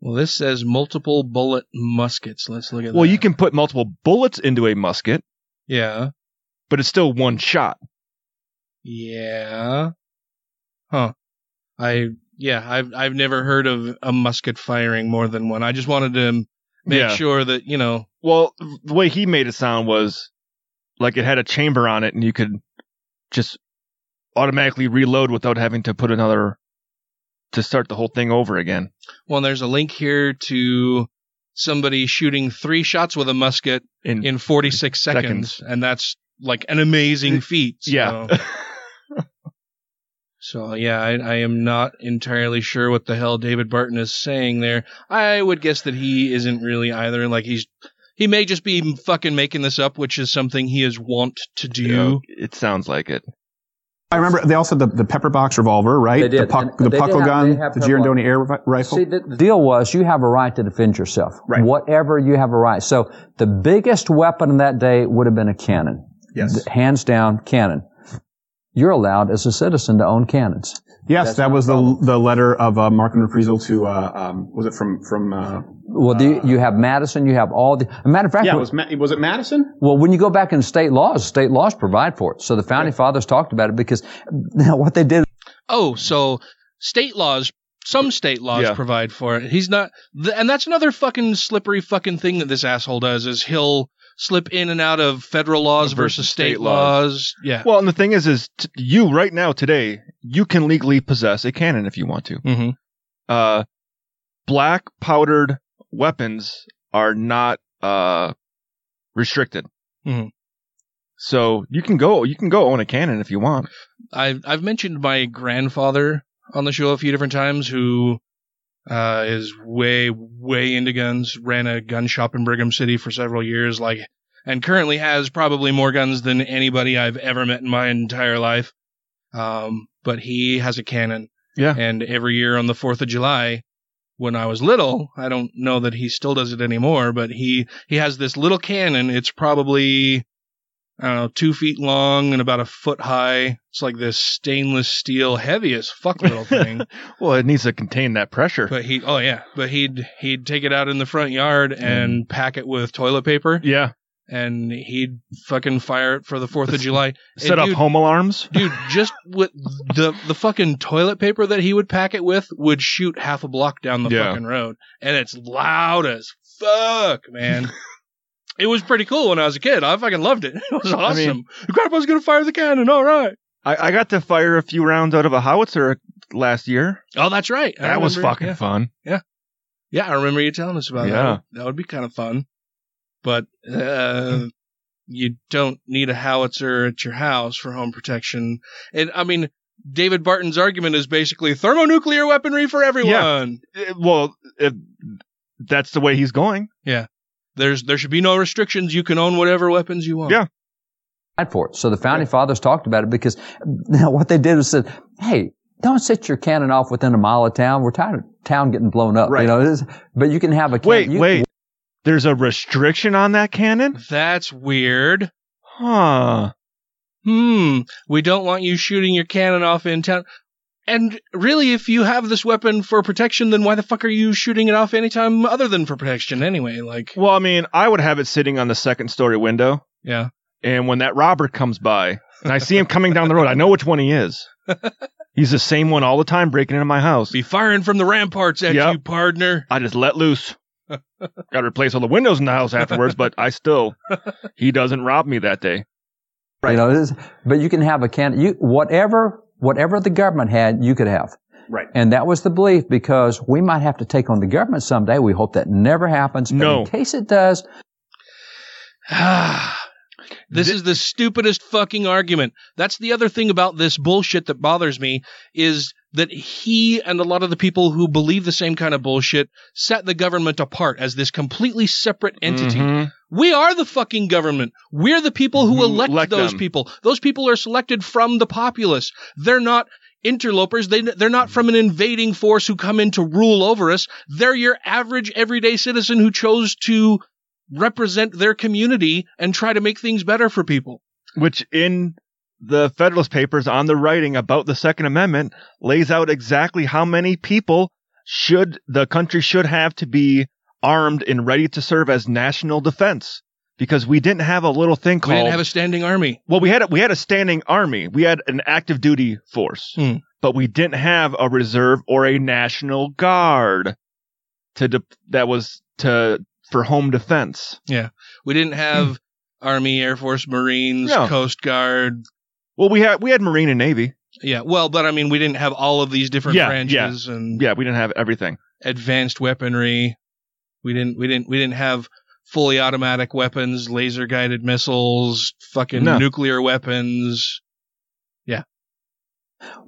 Well, this says multiple bullet muskets. Let's look at that. Well, you can put multiple bullets into a musket. Yeah. But it's still one shot. Yeah. Huh. I've never heard of a musket firing more than one. I just wanted to make sure that, you know. Well, the way he made it sound was like it had a chamber on it and you could just automatically reload without having to put another to start the whole thing over again. Well, there's a link here to somebody shooting 3 shots with a musket in 46 seconds, and that's like an amazing feat. So. Yeah. So yeah, I am not entirely sure what the hell David Barton is saying there. I would guess that he isn't really either. Like he may just be fucking making this up, which is something he is wont to do. You know, it sounds like it. I remember they also had the pepper box revolver, right? They did. The puckle gun, the Girandoni air rifle. See, the deal was you have a right to defend yourself. Right. Whatever you have a right. So the biggest weapon of that day would have been a cannon. Yes. Hands down, cannon. You're allowed as a citizen to own cannons. Yes, that was the letter of Mark and Reprisal to, was it from you have Madison, you have all the... As a matter of fact... Yeah, was it Madison? Well, when you go back in state laws provide for it. So the Founding Fathers talked about it because what they did... Oh, so some state laws provide for it. He's not... And that's another fucking slippery fucking thing that this asshole does is he'll slip in and out of federal laws versus state laws. Yeah. Well, and the thing is you right now today, you can legally possess a cannon if you want to. Mm-hmm. Black powdered... weapons are not restricted. Mm-hmm. So you can go own a cannon if you want. I've mentioned my grandfather on the show a few different times who is way into guns, ran a gun shop in Brigham City for several years, and currently has probably more guns than anybody I've ever met in my entire life. But he has a cannon. Yeah. And every year on the 4th of July, when I was little, I don't know that he still does it anymore, but he has this little cannon. It's probably, I don't know, 2 feet long and about a foot high. It's like this stainless steel, heavy as fuck little thing. Well, it needs to contain that pressure. But he'd take it out in the front yard and pack it with toilet paper. Yeah. And he'd fucking fire it for the 4th of July. Set up home alarms? Dude, just with the fucking toilet paper that he would pack it with would shoot half a block down the fucking road. And it's loud as fuck, man. It was pretty cool when I was a kid. I fucking loved it. It was awesome. I mean, Grandpa's going to fire the cannon. All right. I got to fire a few rounds out of a howitzer last year. Oh, that's right. That was fucking fun. Yeah. Yeah, I remember you telling us about that. That would be kind of fun. But you don't need a howitzer at your house for home protection. And, I mean, David Barton's argument is basically thermonuclear weaponry for everyone. Yeah. Well, that's the way he's going. Yeah. There should be no restrictions. You can own whatever weapons you want. Yeah. For it. So the Founding Fathers talked about it because what they did was said, hey, don't set your cannon off within a mile of town. We're tired of town getting blown up. Right. You know, but you can have a cannon. Wait. There's a restriction on that cannon? That's weird. Huh. We don't want you shooting your cannon off in town. And really, if you have this weapon for protection, then why the fuck are you shooting it off anytime other than for protection anyway? Like, well, I mean, I would have it sitting on the second story window. Yeah. And when that robber comes by and I see him coming down the road, I know which one he is. He's the same one all the time breaking into my house. Be firing from the ramparts at you, pardner. I just let loose. Got to replace all the windows in the house afterwards, but he doesn't rob me that day. Right. You know, but you can have a cannon. Whatever the government had, you could have. Right. And that was the belief, because we might have to take on the government someday. We hope that never happens. But in case it does. This is the stupidest fucking argument. That's the other thing about this bullshit that bothers me, is that he and a lot of the people who believe the same kind of bullshit set the government apart as this completely separate entity. Mm-hmm. We are the fucking government. We're the people who elect those people. Those people are selected from the populace. They're not interlopers. They're not from an invading force who come in to rule over us. They're your average everyday citizen who chose to represent their community and try to make things better for people. Which in the Federalist Papers, on the writing about the Second Amendment, lays out exactly how many people the country should have to be armed and ready to serve as national defense. Because we didn't have a little thing called... We didn't have a standing army. Well, we had a standing army. We had an active duty force. But we didn't have a reserve or a national guard for home defense. Yeah. We didn't have Army, Air Force, Marines, Coast Guard. Well, we had Marine and Navy. Yeah. Well, but I mean, we didn't have all of these different branches and we didn't have everything. Advanced weaponry. We didn't have fully automatic weapons, laser guided missiles, nuclear weapons. Yeah.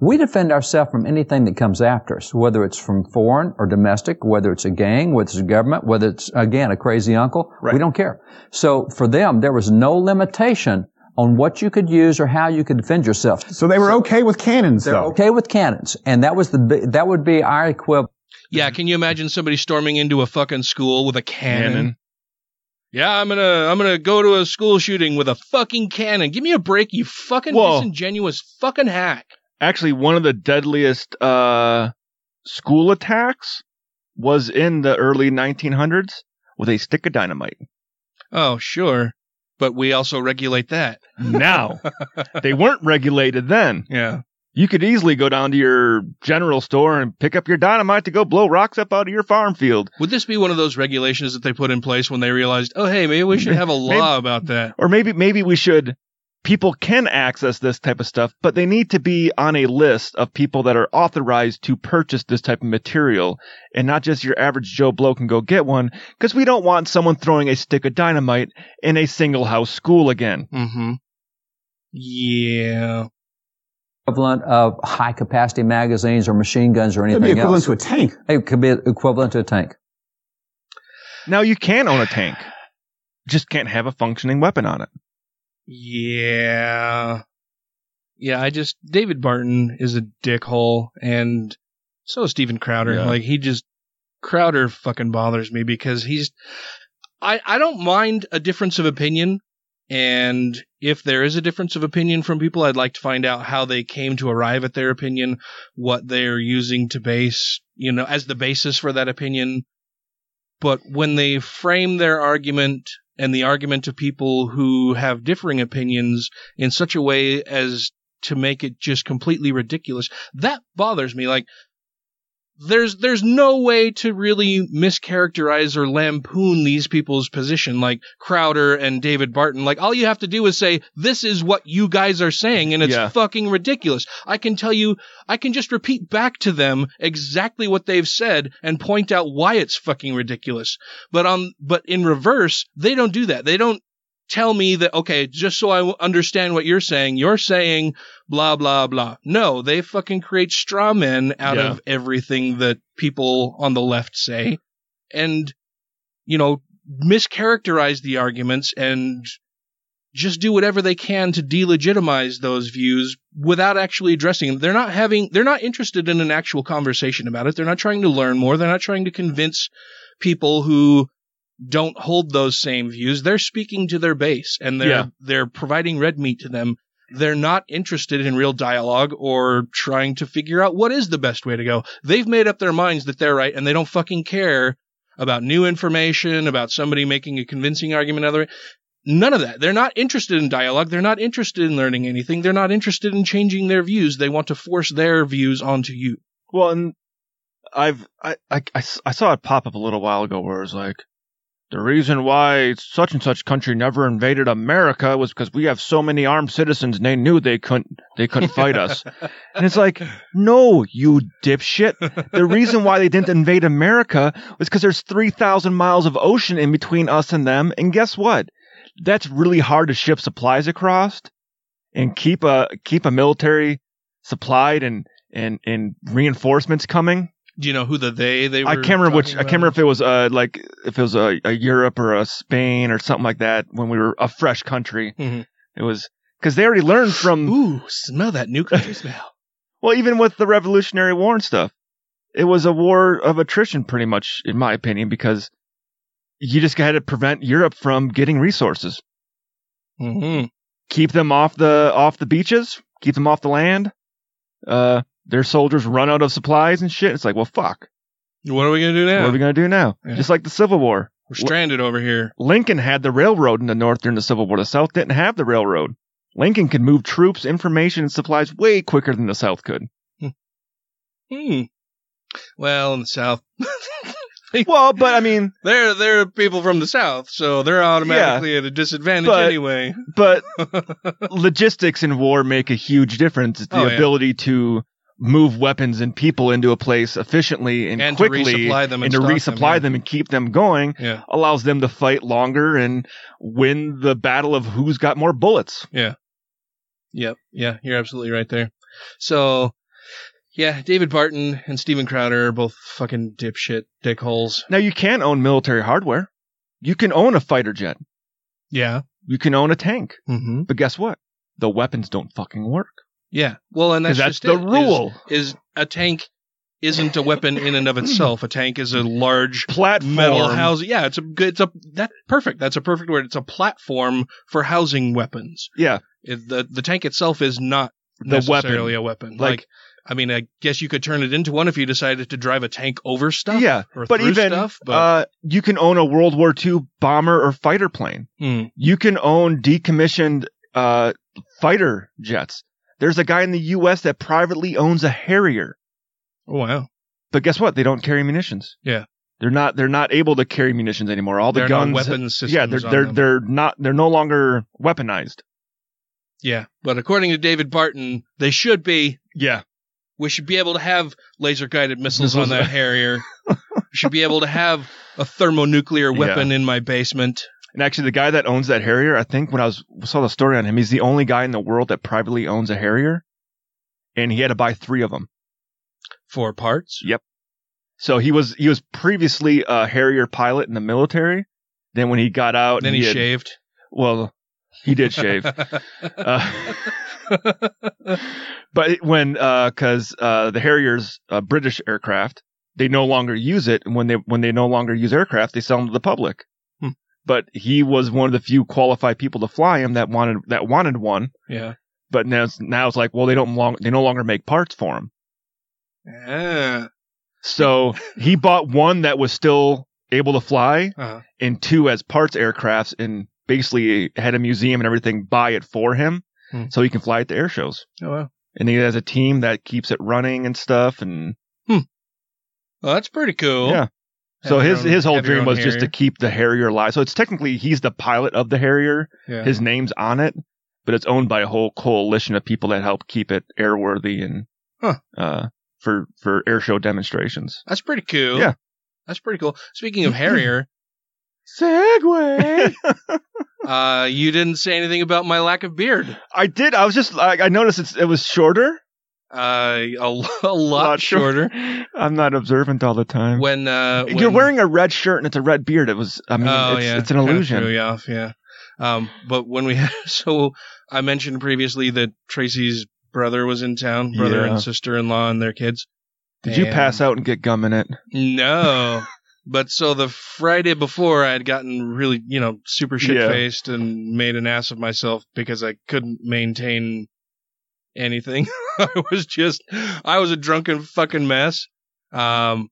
We defend ourselves from anything that comes after us, whether it's from foreign or domestic, whether it's a gang, whether it's a government, whether it's, again, a crazy uncle. Right. We don't care. So for them, there was no limitation on what you could use or how you could defend yourself. So they were okay with cannons, though. They're okay with cannons. And that would be our equivalent. Yeah, can you imagine somebody storming into a fucking school with a cannon? Yeah, I'm gonna go to a school shooting with a fucking cannon. Give me a break, you fucking disingenuous fucking hack. Actually, one of the deadliest school attacks was in the early 1900s with a stick of dynamite. Oh, sure. But we also regulate that now. They weren't regulated then. Yeah. You could easily go down to your general store and pick up your dynamite to go blow rocks up out of your farm field. Would this be one of those regulations that they put in place when they realized, oh, hey, maybe we should have a law about that? Or maybe we should... People can access this type of stuff, but they need to be on a list of people that are authorized to purchase this type of material, and not just your average Joe Blow can go get one, because we don't want someone throwing a stick of dynamite in a single-house school again. Mm-hmm. Yeah. Equivalent of high-capacity magazines or machine guns or anything else. It could be equivalent to a tank. It could be equivalent to a tank. Now, you can own a tank. Just can't have a functioning weapon on it. Yeah. Yeah, David Barton is a dickhole, and so is Steven Crowder. Yeah. Like, Crowder fucking bothers me, because I don't mind a difference of opinion, and if there is a difference of opinion from people, I'd like to find out how they came to arrive at their opinion, what they're using to base, you know, as the basis for that opinion. But when they frame their argument... and the argument of people who have differing opinions in such a way as to make it just completely ridiculous, that bothers me. Like, there's no way to really mischaracterize or lampoon these people's position, like Crowder and David Barton. Like, all you have to do is say, this is what you guys are saying, and it's fucking ridiculous. I can just repeat back to them exactly what they've said and point out why it's fucking ridiculous. But in reverse, they don't do that. They don't tell me that, okay, just so I understand what you're saying blah, blah, blah. No, they fucking create straw men out of everything that people on the left say, and, you know, mischaracterize the arguments and just do whatever they can to delegitimize those views without actually addressing them. They're not interested in an actual conversation about it. They're not trying to learn more. They're not trying to convince people who don't hold those same views. They're speaking to their base, and they're providing red meat to them. They're not interested in real dialogue or trying to figure out what is the best way to go. They've made up their minds that they're right, and they don't fucking care about new information, about somebody making a convincing argument. None of that. They're not interested in dialogue. They're not interested in learning anything. They're not interested in changing their views. They want to force their views onto you. Well, and I saw it pop up a little while ago where it was like, the reason why such and such country never invaded America was because we have so many armed citizens and they knew they couldn't fight us. And it's like, no, you dipshit. The reason why they didn't invade America was because there's 3,000 miles of ocean in between us and them. And guess what? That's really hard to ship supplies across and keep a military supplied and reinforcements coming. Do you know who they were? I can't remember if it was a Europe or a Spain or something like that when we were a fresh country. Mm-hmm. It was because they already learned from. Ooh, smell that new country smell. Well, even with the Revolutionary War and stuff, it was a war of attrition, pretty much, in my opinion, because you just had to prevent Europe from getting resources. Mm-hmm. Keep them off the beaches. Keep them off the land. Their soldiers run out of supplies and shit. It's like, well, fuck. What are we going to do now? Yeah. Just like the Civil War. We're stranded over here. Lincoln had the railroad in the North during the Civil War. The South didn't have the railroad. Lincoln could move troops, information, and supplies way quicker than the South could. Hmm. Well, in the South. Well, but I mean, they're people from the South, so they're automatically at a disadvantage anyway. But logistics in war make a huge difference. It's the ability to move weapons and people into a place efficiently and quickly to resupply them and keep them going allows them to fight longer and win the battle of who's got more bullets. Yeah. Yep. Yeah. You're absolutely right there. So, yeah, David Barton and Steven Crowder are both fucking dipshit dickholes. Now, you can own military hardware. You can own a fighter jet. Yeah. You can own a tank. Mm-hmm. But guess what? The weapons don't fucking work. Yeah, well, and that's the rule. Is a tank isn't a weapon in and of itself. A tank is a large platform. Metal housing. Yeah, perfect. That's a perfect word. It's a platform for housing weapons. Yeah, the tank itself is not necessarily a weapon. Like, I mean, I guess you could turn it into one if you decided to drive a tank over stuff. Yeah, you can own a World War II bomber or fighter plane. Mm. You can own decommissioned fighter jets. There's a guy in the U.S. that privately owns a Harrier. Oh, wow. But guess what? They don't carry munitions. Yeah. They're not able to carry munitions anymore. All the guns. Weapon systems. Yeah, they're no longer weaponized. Yeah. But according to David Barton, they should be. Yeah. We should be able to have laser guided missiles on that Harrier. We should be able to have a thermonuclear weapon in my basement. And actually, the guy that owns that Harrier, I think when I saw the story on him, he's the only guy in the world that privately owns a Harrier, and he had to buy 3 of them for parts. Yep. So he was previously a Harrier pilot in the military. Then when he got out, then he shaved. Well, he did shave, but when because the Harrier's British aircraft, they no longer use it, and when they no longer use aircraft, they sell them to the public. But he was one of the few qualified people to fly him that wanted one. Yeah. But now it's like, well, they no longer make parts for him. Yeah. So he bought one that was still able to fly, and 2 as parts aircrafts, and basically had a museum and everything buy it for him, so he can fly at the air shows. Oh wow! And he has a team that keeps it running and stuff. And well, that's pretty cool. Yeah. So his whole dream was just to keep the Harrier alive. So it's technically he's the pilot of the Harrier. Yeah. His name's on it, but it's owned by a whole coalition of people that help keep it airworthy and for air show demonstrations. That's pretty cool. Yeah, that's pretty cool. Speaking of Harrier, segue. You didn't say anything about my lack of beard. I did. I was just I noticed it was shorter. A lot shorter. I'm not observant all the time. When you're wearing a red shirt and it's a red beard, it's an illusion. Threw you off, yeah. But when we had, so I mentioned previously that Tracy's brother was in town, brother and sister-in-law and their kids. Did you pass out and get gum in it? No. But so the Friday before, I had gotten really, super shit-faced and made an ass of myself because I couldn't maintain anything. I was a drunken fucking mess. And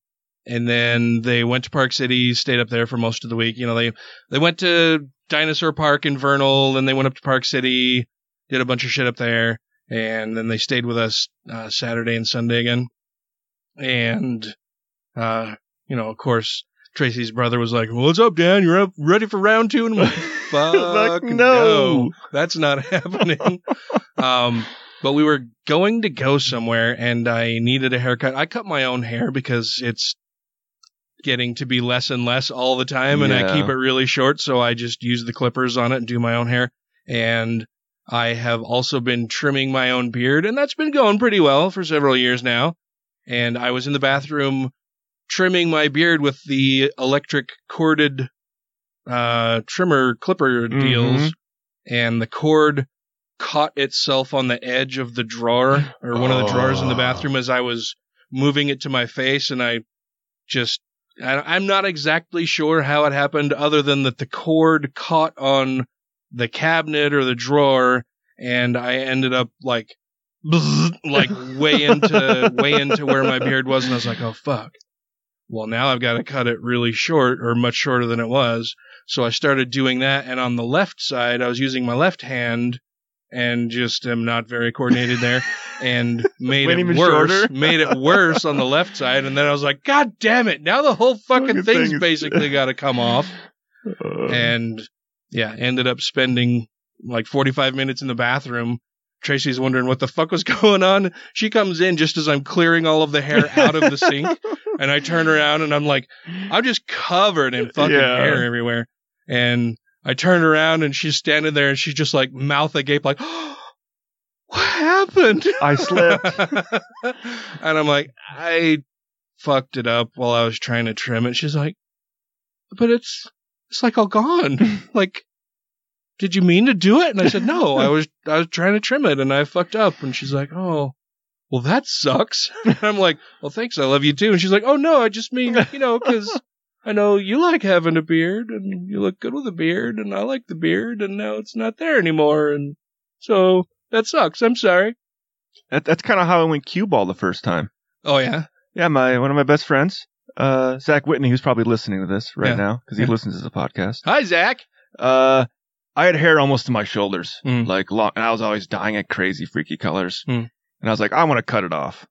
then they went to Park City, stayed up there for most of the week. They went to Dinosaur Park in Vernal, then they went up to Park City, did a bunch of shit up there, and then they stayed with us Saturday and Sunday again. And, of course, Tracy's brother was like, well, what's up, Dan? You're up ready for round two? And I'm like, fuck no, that's not happening. But we were going to go somewhere and I needed a haircut. I cut my own hair because it's getting to be less and less all the time. And I keep it really short. So I just use the clippers on it and do my own hair. And I have also been trimming my own beard, and that's been going pretty well for several years now. And I was in the bathroom trimming my beard with the electric corded trimmer clipper deals, and the cord caught itself on the edge of the drawer or one of the drawers in the bathroom as I was moving it to my face. And I'm not exactly sure how it happened other than that the cord caught on the cabinet or the drawer, and I ended up way into where my beard was, and I was like, oh fuck. Well, now I've got to cut it really short or much shorter than it was. So I started doing that, and on the left side I was using my left hand and just am not very coordinated there and made it worse on the left side. And then I was like, God damn it. Now the whole fucking thing's basically got to come off. Ended up spending 45 minutes in the bathroom. Tracy's wondering what the fuck was going on. She comes in just as I'm clearing all of the hair out of the sink. And I turn around and I'm like, I'm just covered in fucking hair everywhere. And I turn around and she's standing there and she's just mouth agape, what happened? I slipped. And I'm like, I fucked it up while I was trying to trim it. She's like, but it's all gone. Did you mean to do it? And I said, no, I was trying to trim it and I fucked up. And she's like, oh, well, that sucks. And I'm like, well, thanks. I love you too. And she's like, oh no, I just mean, cause I know you like having a beard and you look good with a beard and I like the beard and now it's not there anymore. And so that sucks. I'm sorry. That's kind of how I went cue ball the first time. Oh yeah. Yeah. One of my best friends, Zach Whitney, who's probably listening to this right now cause he listens to the podcast. Hi, Zach. I had hair almost to my shoulders, long, and I was always dyeing it crazy, freaky colors. And I was like, I want to cut it off.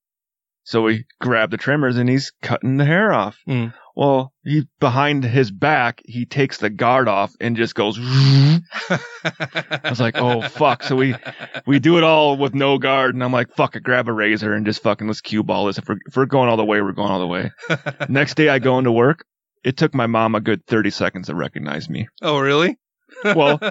So we grabbed the trimmers, and he's cutting the hair off. Well, behind his back, he takes the guard off and just goes. I was like, oh fuck! So we do it all with no guard, and I'm like, fuck it, grab a razor and just fucking let's cue ball this. If we're going all the way, we're going all the way. Next day, I go into work. It took my mom a good 30 seconds to recognize me. Oh really? Well,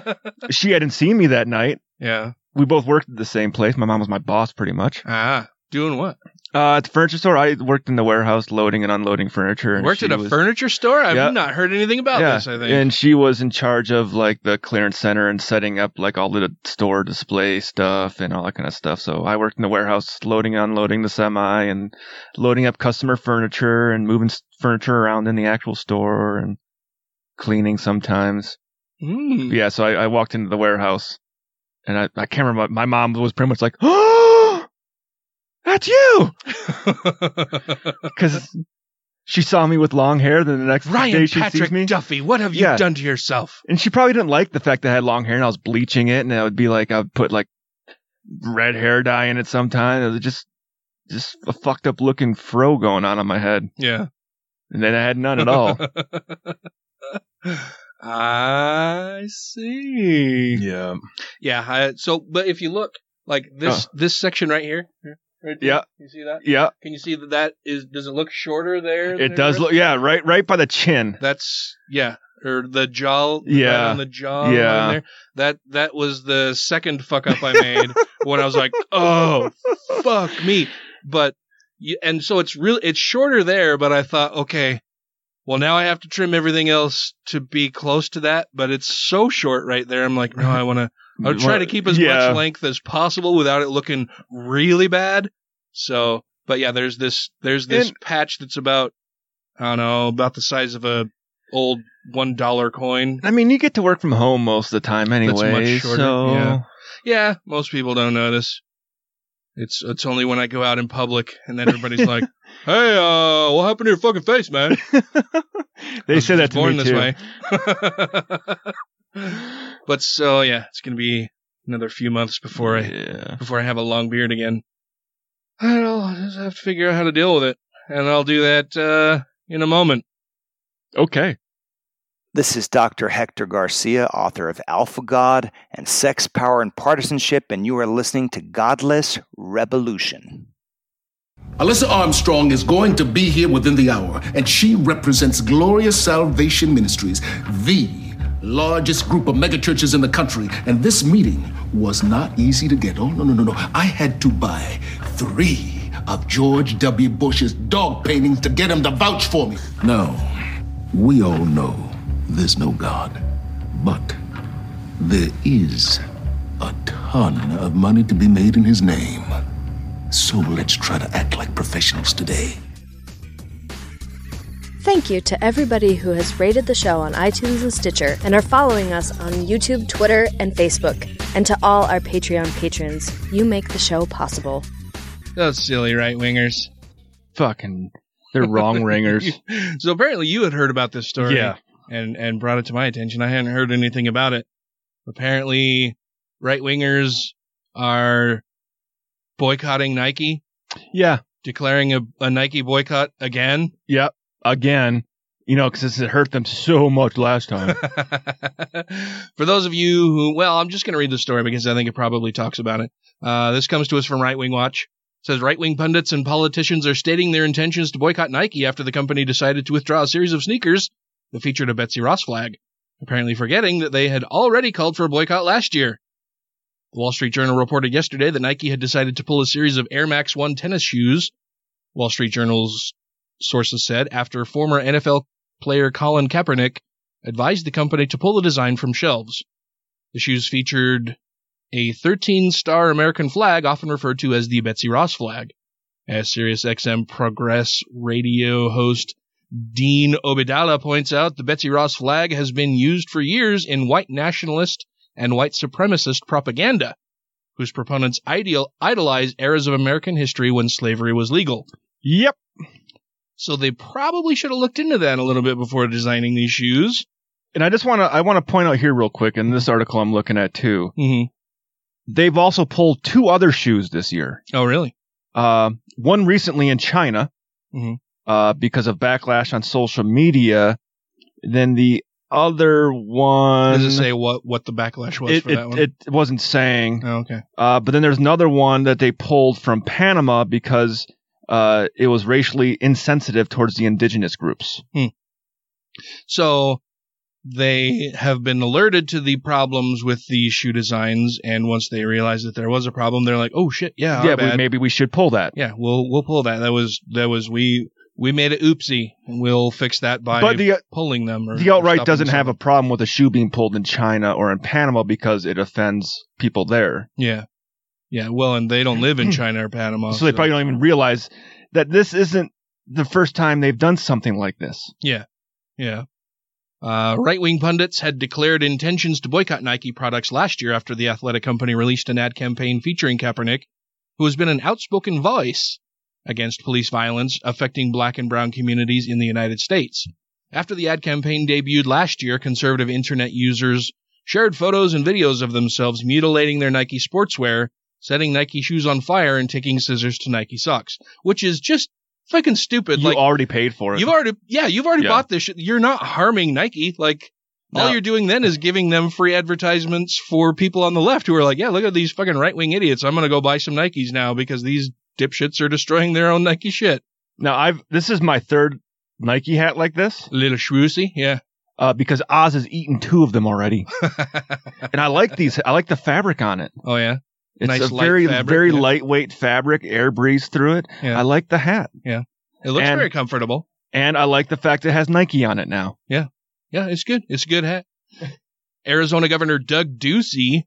she hadn't seen me that night. Yeah. We both worked at the same place. My mom was my boss pretty much. Ah, doing what? At the furniture store. I worked in the warehouse loading and unloading furniture. And worked at a furniture store? I've not heard anything about this, I think. And she was in charge of the clearance center and setting up all the store display stuff and all that kind of stuff. So I worked in the warehouse loading and unloading the semi and loading up customer furniture and moving furniture around in the actual store and cleaning sometimes. Yeah, so I walked into the warehouse, and I can't remember. My mom was pretty much like, "Oh, that's you," because she saw me with long hair. Then the next day she sees me. Ryan Duffy, what have you done to yourself? And she probably didn't like the fact that I had long hair, and I was bleaching it, and I would be I'd put red hair dye in it sometime. It was just a fucked up looking fro going on my head. Yeah, and then I had none at all. I see. Yeah. Yeah. But if you look, this section right here. Right there, yeah. Can you see that? Yeah. Can you see that is, does it look shorter there? It does look, right by the chin. That's, or the jaw. Yeah. Right on the jaw. Yeah. There. That was the second fuck up I made when I was like, oh, fuck me. But, and so it's shorter there, but I thought, okay. well, now I have to trim everything else to be close to that, but it's so short right there. I'm like, no, I'll try to keep as much length as possible without it looking really bad. So, but yeah, there's this patch that's about, I don't know, about the size of a old $1 coin. I mean, you get to work from home most of the time anyway. That's much shorter. So... Yeah, most people don't notice. It's only when I go out in public and then everybody's like, "Hey, what happened to your fucking face, man?" They said that to me too. But so yeah, it's gonna be another few months before I have a long beard again. I don't know. I just have to figure out how to deal with it, and I'll do that in a moment. Okay. This is Dr. Hector Garcia, author of Alpha God and Sex, Power, and Partisanship, and you are listening to Godless Revolution. Alyssa Armstrong is going to be here within the hour, and she represents Glorious Salvation Ministries, the largest group of megachurches in the country, and this meeting was not easy to get. Oh, no. I had to buy 3 of George W. Bush's dog paintings to get him to vouch for me. No, we all know there's no God, but there is a ton of money to be made in his name. So let's try to act like professionals today. Thank you to everybody who has rated the show on iTunes and Stitcher and are following us on YouTube, Twitter, and Facebook. And to all our Patreon patrons, you make the show possible. Those silly right-wingers. Fucking, they're wrong-ringers. So apparently you had heard about this story. Yeah. And brought it to my attention. I hadn't heard anything about it. Apparently, right-wingers are boycotting Nike. Yeah. Declaring a Nike boycott again. Yep. Again. You know, because it hurt them so much last time. For those of you I'm just going to read the story because I think it probably talks about it. This comes to us from Right Wing Watch. Says right-wing pundits and politicians are stating their intentions to boycott Nike after the company decided to withdraw a series of sneakers that featured a Betsy Ross flag, apparently forgetting that they had already called for a boycott last year. The Wall Street Journal reported yesterday that Nike had decided to pull a series of Air Max 1 tennis shoes, Wall Street Journal's sources said, after former NFL player Colin Kaepernick advised the company to pull the design from shelves. The shoes featured a 13-star American flag, often referred to as the Betsy Ross flag. As SiriusXM Progress radio host Dean Obedala points out, the Betsy Ross flag has been used for years in white nationalist and white supremacist propaganda, whose proponents idolize eras of American history when slavery was legal. Yep. So they probably should have looked into that a little bit before designing these shoes. And I just want to point out here real quick, in this article I'm looking at too, they've also pulled 2 other shoes this year. Oh, really? One recently in China. Mm-hmm. Because of backlash on social media. Then the other one... Does it say what the backlash was for that one? It wasn't saying. Oh, okay. But then there's another one that they pulled from Panama because it was racially insensitive towards the indigenous groups. So they have been alerted to the problems with the shoe designs, and once they realized that there was a problem, they're like, oh shit, yeah, maybe we should pull that. Yeah, we'll pull that. That was We made an oopsie, and we'll fix that by pulling them. Or the alt-right doesn't have a problem with a shoe being pulled in China or in Panama because it offends people there. Yeah. Yeah, well, and they don't live in China or Panama. So they probably don't even realize that this isn't the first time they've done something like this. Yeah. Yeah. Right-wing pundits had declared intentions to boycott Nike products last year after the athletic company released an ad campaign featuring Kaepernick, who has been an outspoken voice against police violence affecting black and brown communities in the United States. After the ad campaign debuted last year, conservative internet users shared photos and videos of themselves mutilating their Nike sportswear, setting Nike shoes on fire, and taking scissors to Nike socks, which is just fucking stupid. You already paid for it. You've already bought this shit. You're not harming Nike. All you're doing then is giving them free advertisements for people on the left who are like, yeah, look at these fucking right-wing idiots. I'm going to go buy some Nikes now because these dipshits are destroying their own Nike shit. Now, this is my 3rd Nike hat like this. Little schwoozy, yeah. Because Oz has eaten 2 of them already. And I like these. I like the fabric on it. Oh, yeah? It's nice, very lightweight fabric, air breeze through it. Yeah. I like the hat. Yeah. It looks very comfortable. And I like the fact it has Nike on it now. Yeah. Yeah, it's good. It's a good hat. Arizona Governor Doug Ducey.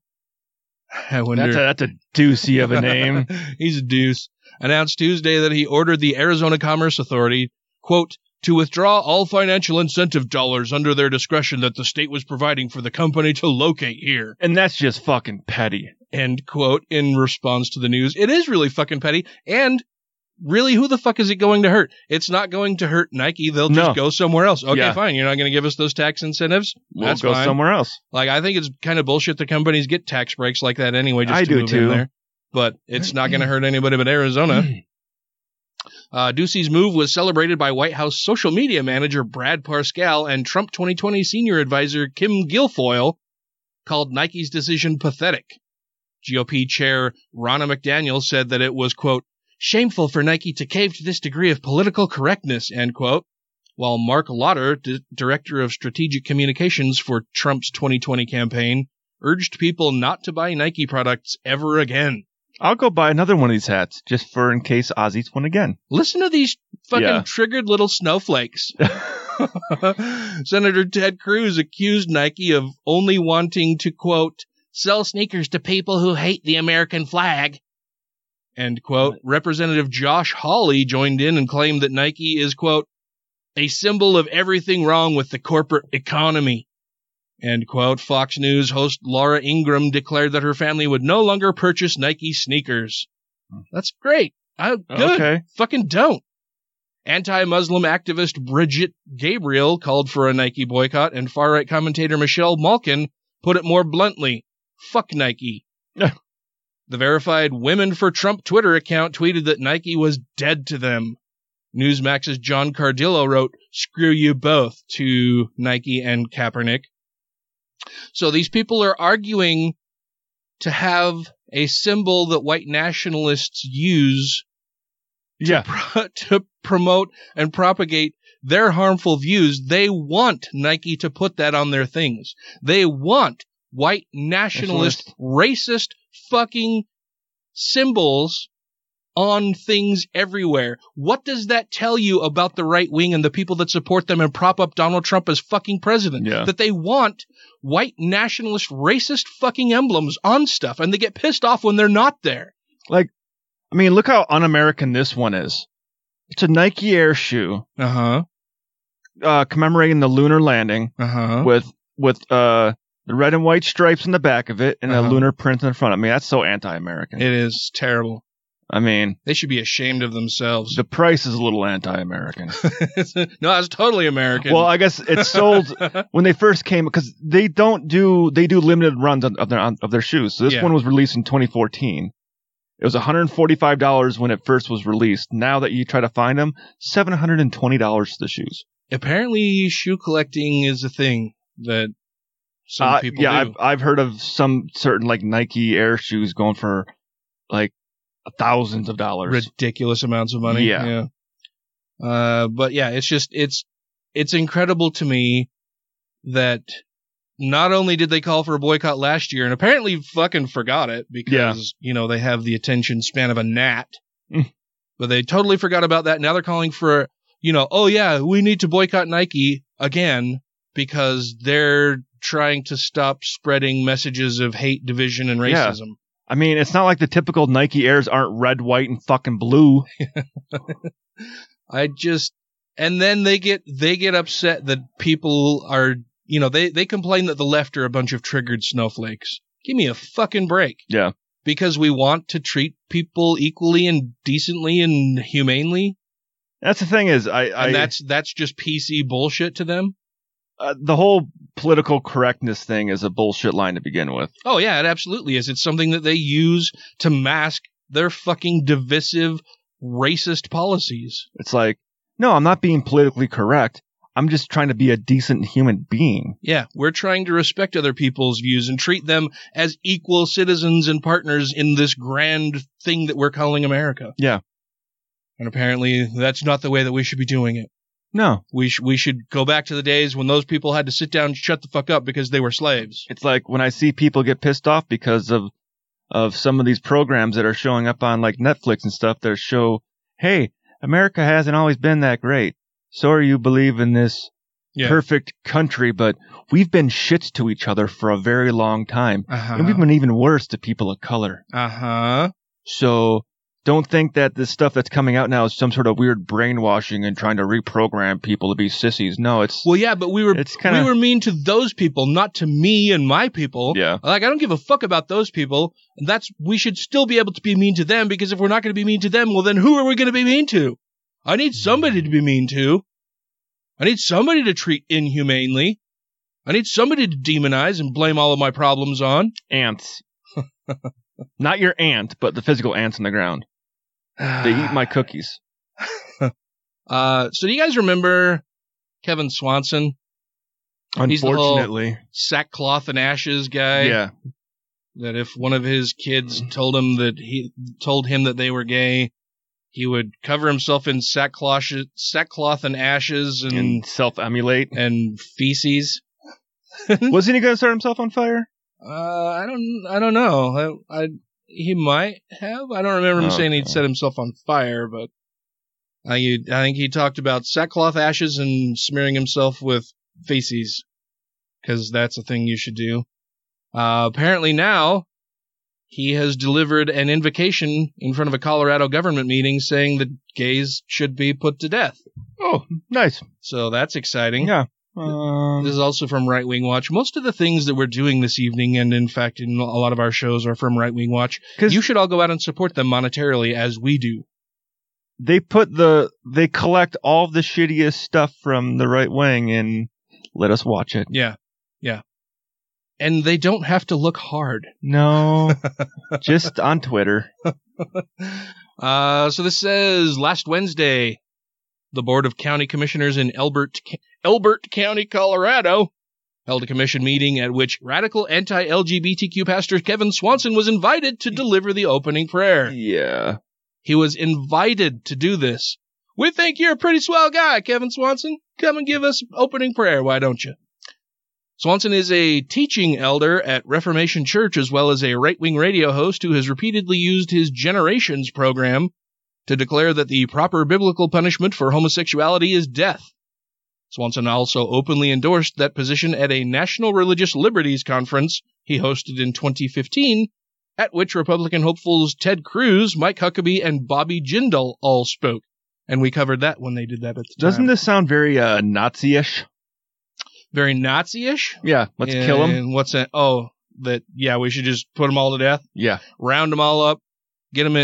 I wonder. That's a doozy of a name. He's a deuce. Announced Tuesday that he ordered the Arizona Commerce Authority, quote, to withdraw all financial incentive dollars under their discretion that the state was providing for the company to locate here. And that's just fucking petty. End quote. In response to the news, it is really fucking petty. And really, who the fuck is it going to hurt? It's not going to hurt Nike. They'll just go somewhere else. Okay, fine. You're not going to give us those tax incentives? That's fine. We'll go somewhere else. Like, I think it's kind of bullshit that companies get tax breaks like that anyway, just to move in there. But it's not going to hurt anybody but Arizona. Ducey's move was celebrated by White House social media manager Brad Parscale and Trump 2020 senior advisor Kim Guilfoyle, called Nike's decision pathetic. GOP chair Ronna McDaniel said that it was, quote, shameful for Nike to cave to this degree of political correctness, end quote, while Mark Lauder, director of strategic communications for Trump's 2020 campaign, urged people not to buy Nike products ever again. I'll go buy another one of these hats, just for in case Oz eats one again. Listen to these fucking triggered little snowflakes. Senator Ted Cruz accused Nike of only wanting to, quote, sell sneakers to people who hate the American flag, end quote. Representative Josh Hawley joined in and claimed that Nike is, quote, a symbol of everything wrong with the corporate economy, end quote. Fox News host Laura Ingraham declared that her family would no longer purchase Nike sneakers. That's great. Good. Okay. Fucking don't. Anti-Muslim activist Bridget Gabriel called for a Nike boycott, and far-right commentator Michelle Malkin put it more bluntly. Fuck Nike. The verified Women for Trump Twitter account tweeted that Nike was dead to them. Newsmax's John Cardillo wrote, screw you both, to Nike and Kaepernick. So these people are arguing to have a symbol that white nationalists use to promote and propagate their harmful views. They want Nike to put that on their things. They want white nationalist, racist fucking symbols on things everywhere. What does that tell you about the right wing and the people that support them and prop up Donald Trump as fucking president? Yeah. That they want white nationalist, racist fucking emblems on stuff, and they get pissed off when they're not there. Like, I mean, look how un-American this one is. It's a Nike Air shoe. Uh-huh. Commemorating the lunar landing. Uh-huh. With the red and white stripes in the back of it and a lunar print in front of me. That's so anti-American. It is terrible. I mean, they should be ashamed of themselves. The price is a little anti-American. No, it's totally American. Well, I guess it's sold when they first came, because they do limited runs of their shoes. So this one was released in 2014. It was $145 when it first was released. Now that you try to find them, $720 for the shoes. Apparently, shoe collecting is a thing that some people do. I've heard of some certain like Nike Air shoes going for like thousands of dollars, ridiculous amounts of money. Yeah. But yeah, it's just it's incredible to me that not only did they call for a boycott last year and apparently fucking forgot it because they have the attention span of a gnat, but they totally forgot about that. Now they're calling for we need to boycott Nike again because they're trying to stop spreading messages of hate, division, and racism. Yeah. I mean, it's not like the typical Nike Airs aren't red, white, and fucking blue. And then they get upset that people are, they complain that the left are a bunch of triggered snowflakes. Give me a fucking break. Yeah. Because we want to treat people equally and decently and humanely. That's the thing is, and that's just PC bullshit to them. The whole political correctness thing is a bullshit line to begin with. Oh, yeah, it absolutely is. It's something that they use to mask their fucking divisive, racist policies. It's like, no, I'm not being politically correct. I'm just trying to be a decent human being. Yeah, we're trying to respect other people's views and treat them as equal citizens and partners in this grand thing that we're calling America. Yeah. And apparently that's not the way that we should be doing it. No, we should go back to the days when those people had to sit down and shut the fuck up because they were slaves. It's like when I see people get pissed off because of some of these programs that are showing up on like Netflix and stuff that show, hey, America hasn't always been that great. sorry you believe in this perfect country, but we've been shits to each other for a very long time. Uh-huh. And we've been even worse to people of color. Uh-huh. So don't think that this stuff that's coming out now is some sort of weird brainwashing and trying to reprogram people to be sissies. No, it's... Well, yeah, but we were mean to those people, not to me and my people. Yeah. Like, I don't give a fuck about those people. We should still be able to be mean to them, because if we're not going to be mean to them, well, then who are we going to be mean to? I need somebody to be mean to. I need somebody to treat inhumanely. I need somebody to demonize and blame all of my problems on. Ants. Not your ant, but the physical ants on the ground. They eat my cookies. So do you guys remember Kevin Swanson? Unfortunately. He's the whole sackcloth and ashes guy. Yeah. That if one of his kids told him that they were gay, he would cover himself in sackcloth and ashes and self-emulate and feces. Wasn't he going to start himself on fire? I don't know. He might have. I don't remember him saying he'd set himself on fire, but I think he talked about sackcloth ashes and smearing himself with feces, because that's a thing you should do. Apparently now, he has delivered an invocation in front of a Colorado government meeting saying that gays should be put to death. Oh, nice. So that's exciting. Yeah. This is also from Right Wing Watch. Most of the things that we're doing this evening, and in fact in a lot of our shows, are from Right Wing Watch. You should all go out and support them monetarily, as we do. They collect all the shittiest stuff from the right wing and let us watch it. Yeah. Yeah. And they don't have to look hard. No. Just on Twitter. So this says, last Wednesday, the Board of County Commissioners in Elbert County, Colorado, held a commission meeting at which radical anti-LGBTQ pastor Kevin Swanson was invited to deliver the opening prayer. Yeah. He was invited to do this. We think you're a pretty swell guy, Kevin Swanson. Come and give us opening prayer, why don't you? Swanson is a teaching elder at Reformation Church, as well as a right-wing radio host who has repeatedly used his Generations program to declare that the proper biblical punishment for homosexuality is death. Swanson also openly endorsed that position at a National Religious Liberties Conference he hosted in 2015, at which Republican hopefuls Ted Cruz, Mike Huckabee, and Bobby Jindal all spoke. And we covered that when they did that at the time. Doesn't this sound very Nazi-ish? Very Nazi-ish? Yeah, let's kill them. And what's that? Oh, we should just put them all to death? Yeah. Round them all up, get them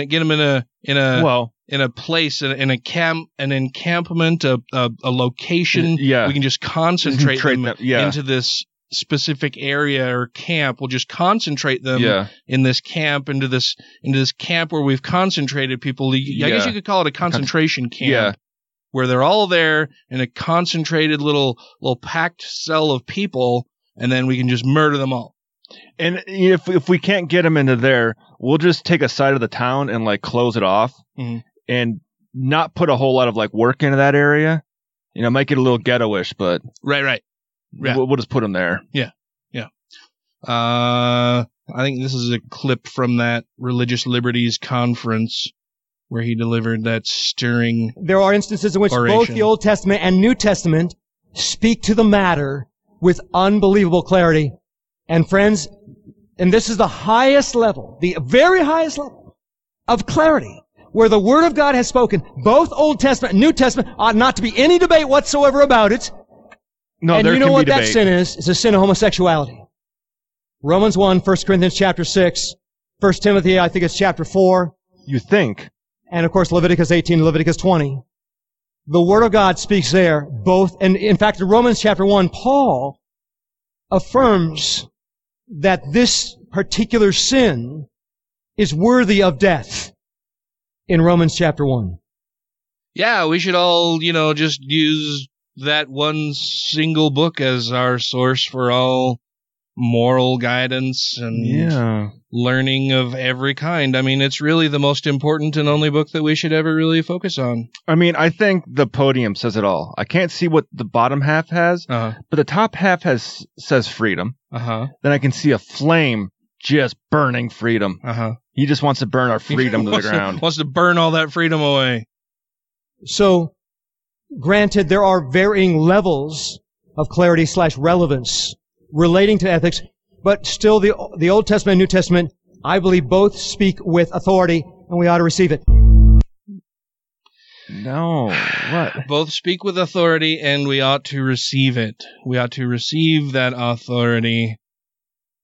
in a place, an encampment, a location. Yeah. We can just concentrate them into this specific area or camp. We'll just concentrate them in this camp, into this camp where we've concentrated people. I guess you could call it a concentration camp, where they're all there in a concentrated little packed cell of people, and then we can just murder them all. And if we can't get them into there, we'll just take a side of the town and close it off, and not put a whole lot of work into that area. It might get a little ghetto-ish, but right, yeah. We'll just put them there. Yeah, yeah. I think this is a clip from that Religious Liberties Conference where he delivered that stirring. There are instances in which both the Old Testament and New Testament speak to the matter with unbelievable clarity. And friends, and this is the highest level, the very highest level of clarity, where the Word of God has spoken. Both Old Testament and New Testament ought not to be any debate whatsoever about it. No, and there you know what that sin is? It's a sin of homosexuality. Romans 1, 1 Corinthians chapter 6, 1 Timothy, I think it's chapter 4. You think. And, of course, Leviticus 18, Leviticus 20. The Word of God speaks there, both. And, in fact, in Romans chapter 1, Paul affirms that this particular sin is worthy of death in Romans chapter 1. Yeah, we should all, just use that one single book as our source for all moral guidance and learning of every kind. I mean, it's really the most important and only book that we should ever really focus on. I mean, I think the podium says it all. I can't see what the bottom half has, but the top half says freedom. Then I can see a flame just burning freedom. He just wants to burn our freedom to the ground. Wants to burn all that freedom away. So Granted, there are varying levels of clarity / relevance relating to ethics, but still the Old Testament and New Testament, I believe, both speak with authority, and we ought to receive it. No. What? Both speak with authority, and we ought to receive it. We ought to receive that authority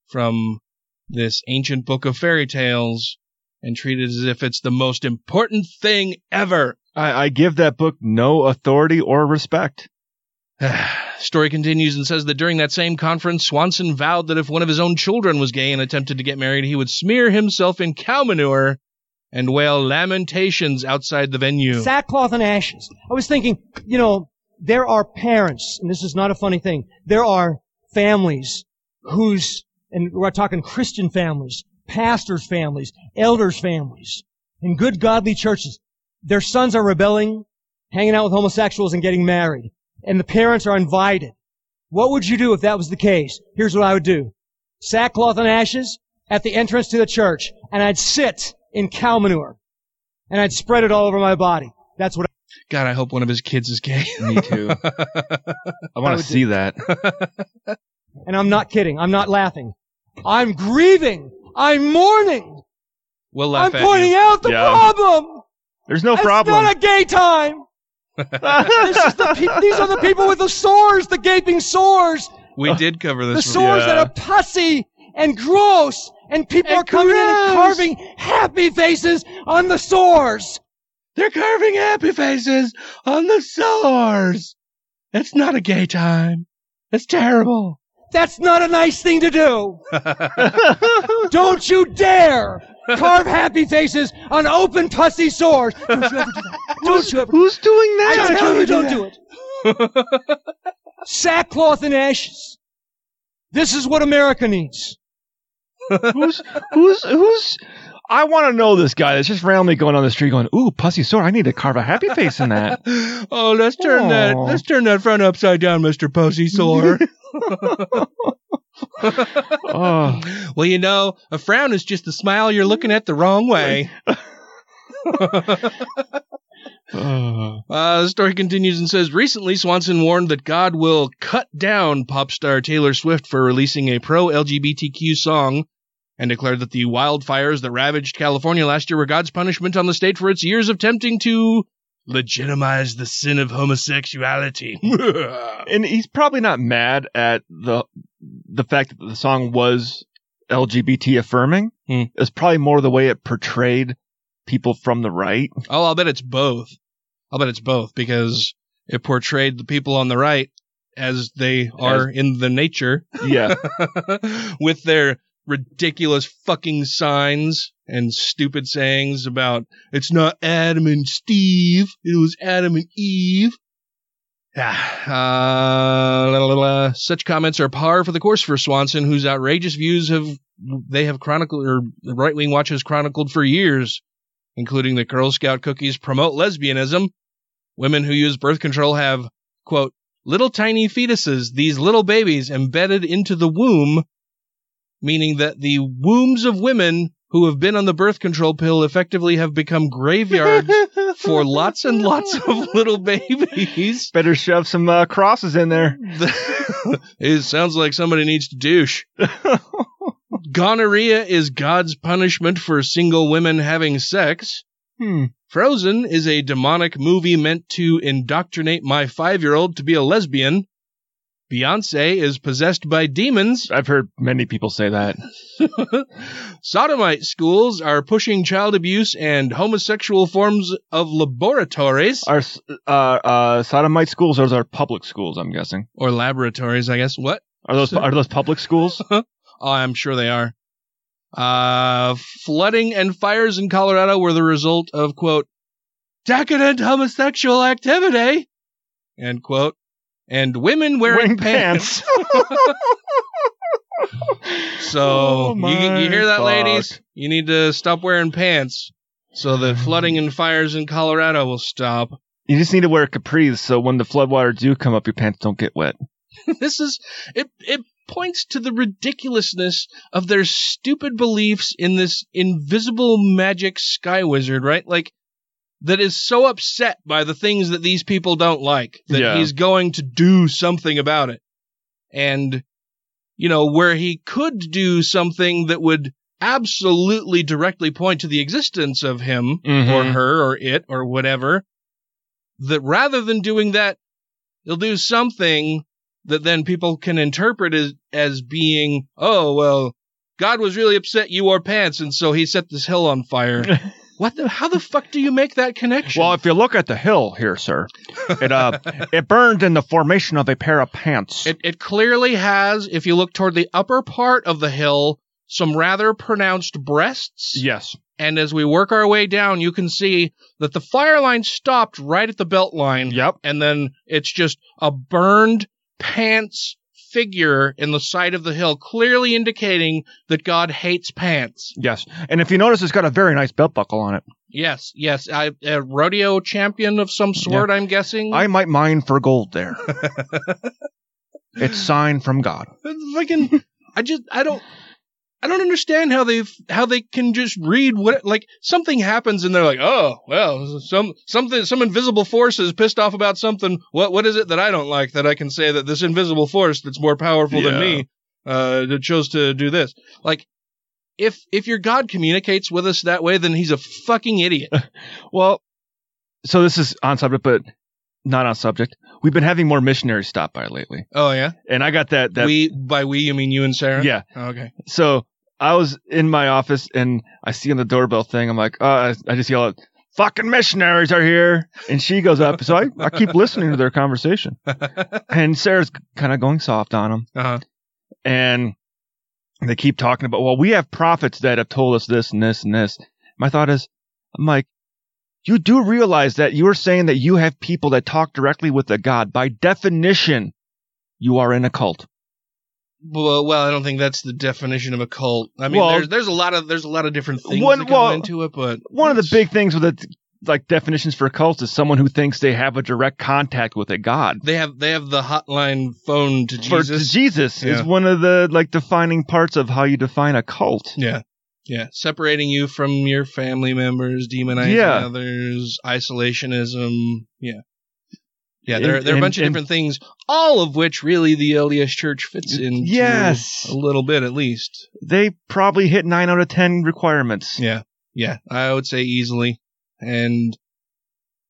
from this ancient book of fairy tales and treat it as if it's the most important thing ever. I give that book no authority or respect. Story continues and says that during that same conference, Swanson vowed that if one of his own children was gay and attempted to get married, he would smear himself in cow manure and wail lamentations outside the venue. Sackcloth and ashes. I was thinking, you know, there are parents, and this is not a funny thing, there are families whose, and we're talking Christian families, pastors' families, elders' families, in good godly churches, their sons are rebelling, hanging out with homosexuals and getting married. And the parents are invited. What would you do if that was the case? Here's what I would do. Sackcloth and ashes at the entrance to the church. And I'd sit in cow manure. And I'd spread it all over my body. That's what I... God, I hope one of his kids is gay. Me too. I want to see that. And I'm not kidding. I'm not laughing. I'm grieving. I'm mourning. We'll laugh I'm pointing out the problem. There's no problem. It's not a gay time. These are the people with the sores, the gaping sores. We did cover this. The sores that are pussy and gross, and people are coming in and carving happy faces on the sores. They're carving happy faces on the sores. That's not a gay time. That's terrible. That's not a nice thing to do. Don't you dare carve happy faces on open pussy sores. Don't you ever do that. Who's doing that? I tell you, don't do it. Sackcloth and ashes. This is what America needs. Who's? I want to know this guy that's just randomly going on the street going, ooh, pussy sore. I need to carve a happy face in that. Oh, let's turn that front upside down, Mr. Pussy Sore. Oh. Well, you know, a frown is just a smile you're looking at the wrong way. The story continues and says, recently Swanson warned that God will cut down pop star Taylor Swift for releasing a pro-LGBTQ song and declared that the wildfires that ravaged California last year were God's punishment on the state for its years of attempting to legitimize the sin of homosexuality. And he's probably not mad at the fact that the song was LGBT affirming. It's probably more the way it portrayed people from the right. Oh, I'll bet it's both. Because it portrayed the people on the right as they are in the nature. Yeah. With their ridiculous fucking signs and stupid sayings about, it's not Adam and Steve, it was Adam and Eve. Such comments are par for the course for Swanson, whose outrageous views have chronicled, or the right-wing watch has chronicled for years, including the Girl Scout cookies promote lesbianism. Women who use birth control have, quote, little tiny fetuses, these little babies embedded into the womb, meaning that the wombs of women who have been on the birth control pill effectively have become graveyards for lots and lots of little babies. Better shove some crosses in there. It sounds like somebody needs to douche. Gonorrhea is God's punishment for single women having sex. Frozen is a demonic movie meant to indoctrinate my 5-year-old to be a lesbian. Beyonce is possessed by demons. I've heard many people say that. Sodomite schools are pushing child abuse and homosexual forms of laboratories. Our sodomite schools, those are public schools, I'm guessing. Or laboratories, I guess. What? Are those public schools? Oh, I'm sure they are. Flooding and fires in Colorado were the result of, quote, decadent homosexual activity, end quote, and women wearing pants. So, you hear that, ladies? You need to stop wearing pants so the flooding and fires in Colorado will stop. You just need to wear capris so when the floodwaters do come up, your pants don't get wet. It points to the ridiculousness of their stupid beliefs in this invisible magic sky wizard, right? Like, that is so upset by the things that these people don't like that he's going to do something about it. And, you know, where he could do something that would absolutely directly point to the existence of him or her or it or whatever, that rather than doing that, he'll do something that then people can interpret as being, oh, well, God was really upset you wore pants, and so he set this hill on fire. How the fuck do you make that connection? Well, if you look at the hill here, sir, it burned in the formation of a pair of pants. It clearly has, if you look toward the upper part of the hill, some rather pronounced breasts. Yes. And as we work our way down, you can see that the fire line stopped right at the belt line. Yep. And then it's just a burned pants figure in the side of the hill, clearly indicating that God hates pants. Yes. And if you notice, it's got a very nice belt buckle on it. Yes, yes. A rodeo champion of some sort, I'm guessing. I might mine for gold there. It's sign from God. I don't understand how they can just read what, like, something happens and they're like, oh, well, some invisible force is pissed off about something. What is it that I don't like that I can say that this invisible force that's more powerful than me, chose to do this? Like, if your God communicates with us that way, then he's a fucking idiot. Well, so this is on subject, but not on subject. We've been having more missionaries stop by lately. Oh, yeah. And I got that. By we, you mean you and Sarah? Yeah. Oh, okay. So I was in my office, and I see on the doorbell thing, I'm like, I just yell out, fucking missionaries are here. And she goes up. So I keep listening to their conversation. And Sarah's kind of going soft on them. Uh-huh. And they keep talking about, well, we have prophets that have told us this and this and this. My thought is, I'm like, you do realize that you're saying that you have people that talk directly with a God. By definition, you are in a cult. Well, I don't think that's the definition of a cult. I mean, there's a lot of different things that go into it, but one of the big things with the definitions for cults is someone who thinks they have a direct contact with a god. They have the hotline phone to Jesus. Is one of the defining parts of how you define a cult. Yeah. Yeah, separating you from your family members, demonizing others, isolationism. Yeah. Yeah, there are a bunch of different things, all of which really the LDS Church fits into a little bit at least. They probably hit 9 out of 10 requirements. Yeah, yeah, I would say easily. And,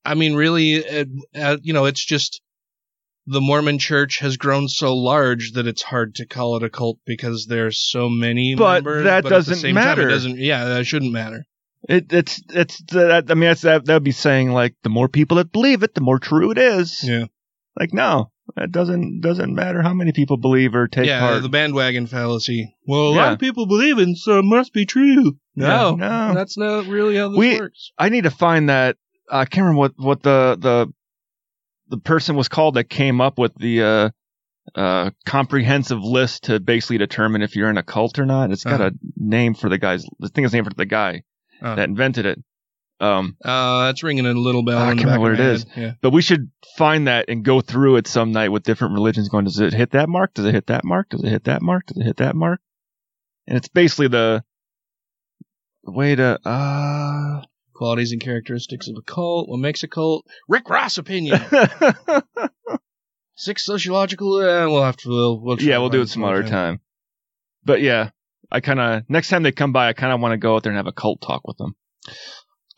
I mean, really, it's just the Mormon Church has grown so large that it's hard to call it a cult because there's so many members. But doesn't matter. That shouldn't matter. That would be saying, like, the more people that believe it, the more true it is. Yeah. Like, no, that doesn't matter how many people believe or take part. Yeah, the bandwagon fallacy. Well, a lot of people believe it, so it must be true. No, that's not really how this works. I need to find that. I can't remember what the person was called that came up with the comprehensive list to basically determine if you're in a cult or not. It's got a name for the guys. The thing is named for the guy that invented it. That's ringing a little bell. I can't remember what it is. Yeah. But we should find that and go through it some night with different religions going, does it hit that mark? Does it hit that mark? Does it hit that mark? Does it hit that mark? And it's basically the way to qualities and characteristics of a cult. What makes a cult? Rick Ross opinion. 6 sociological. We'll have to. We'll do it some other time. But yeah, I kind of next time they come by, I kind of want to go out there and have a cult talk with them.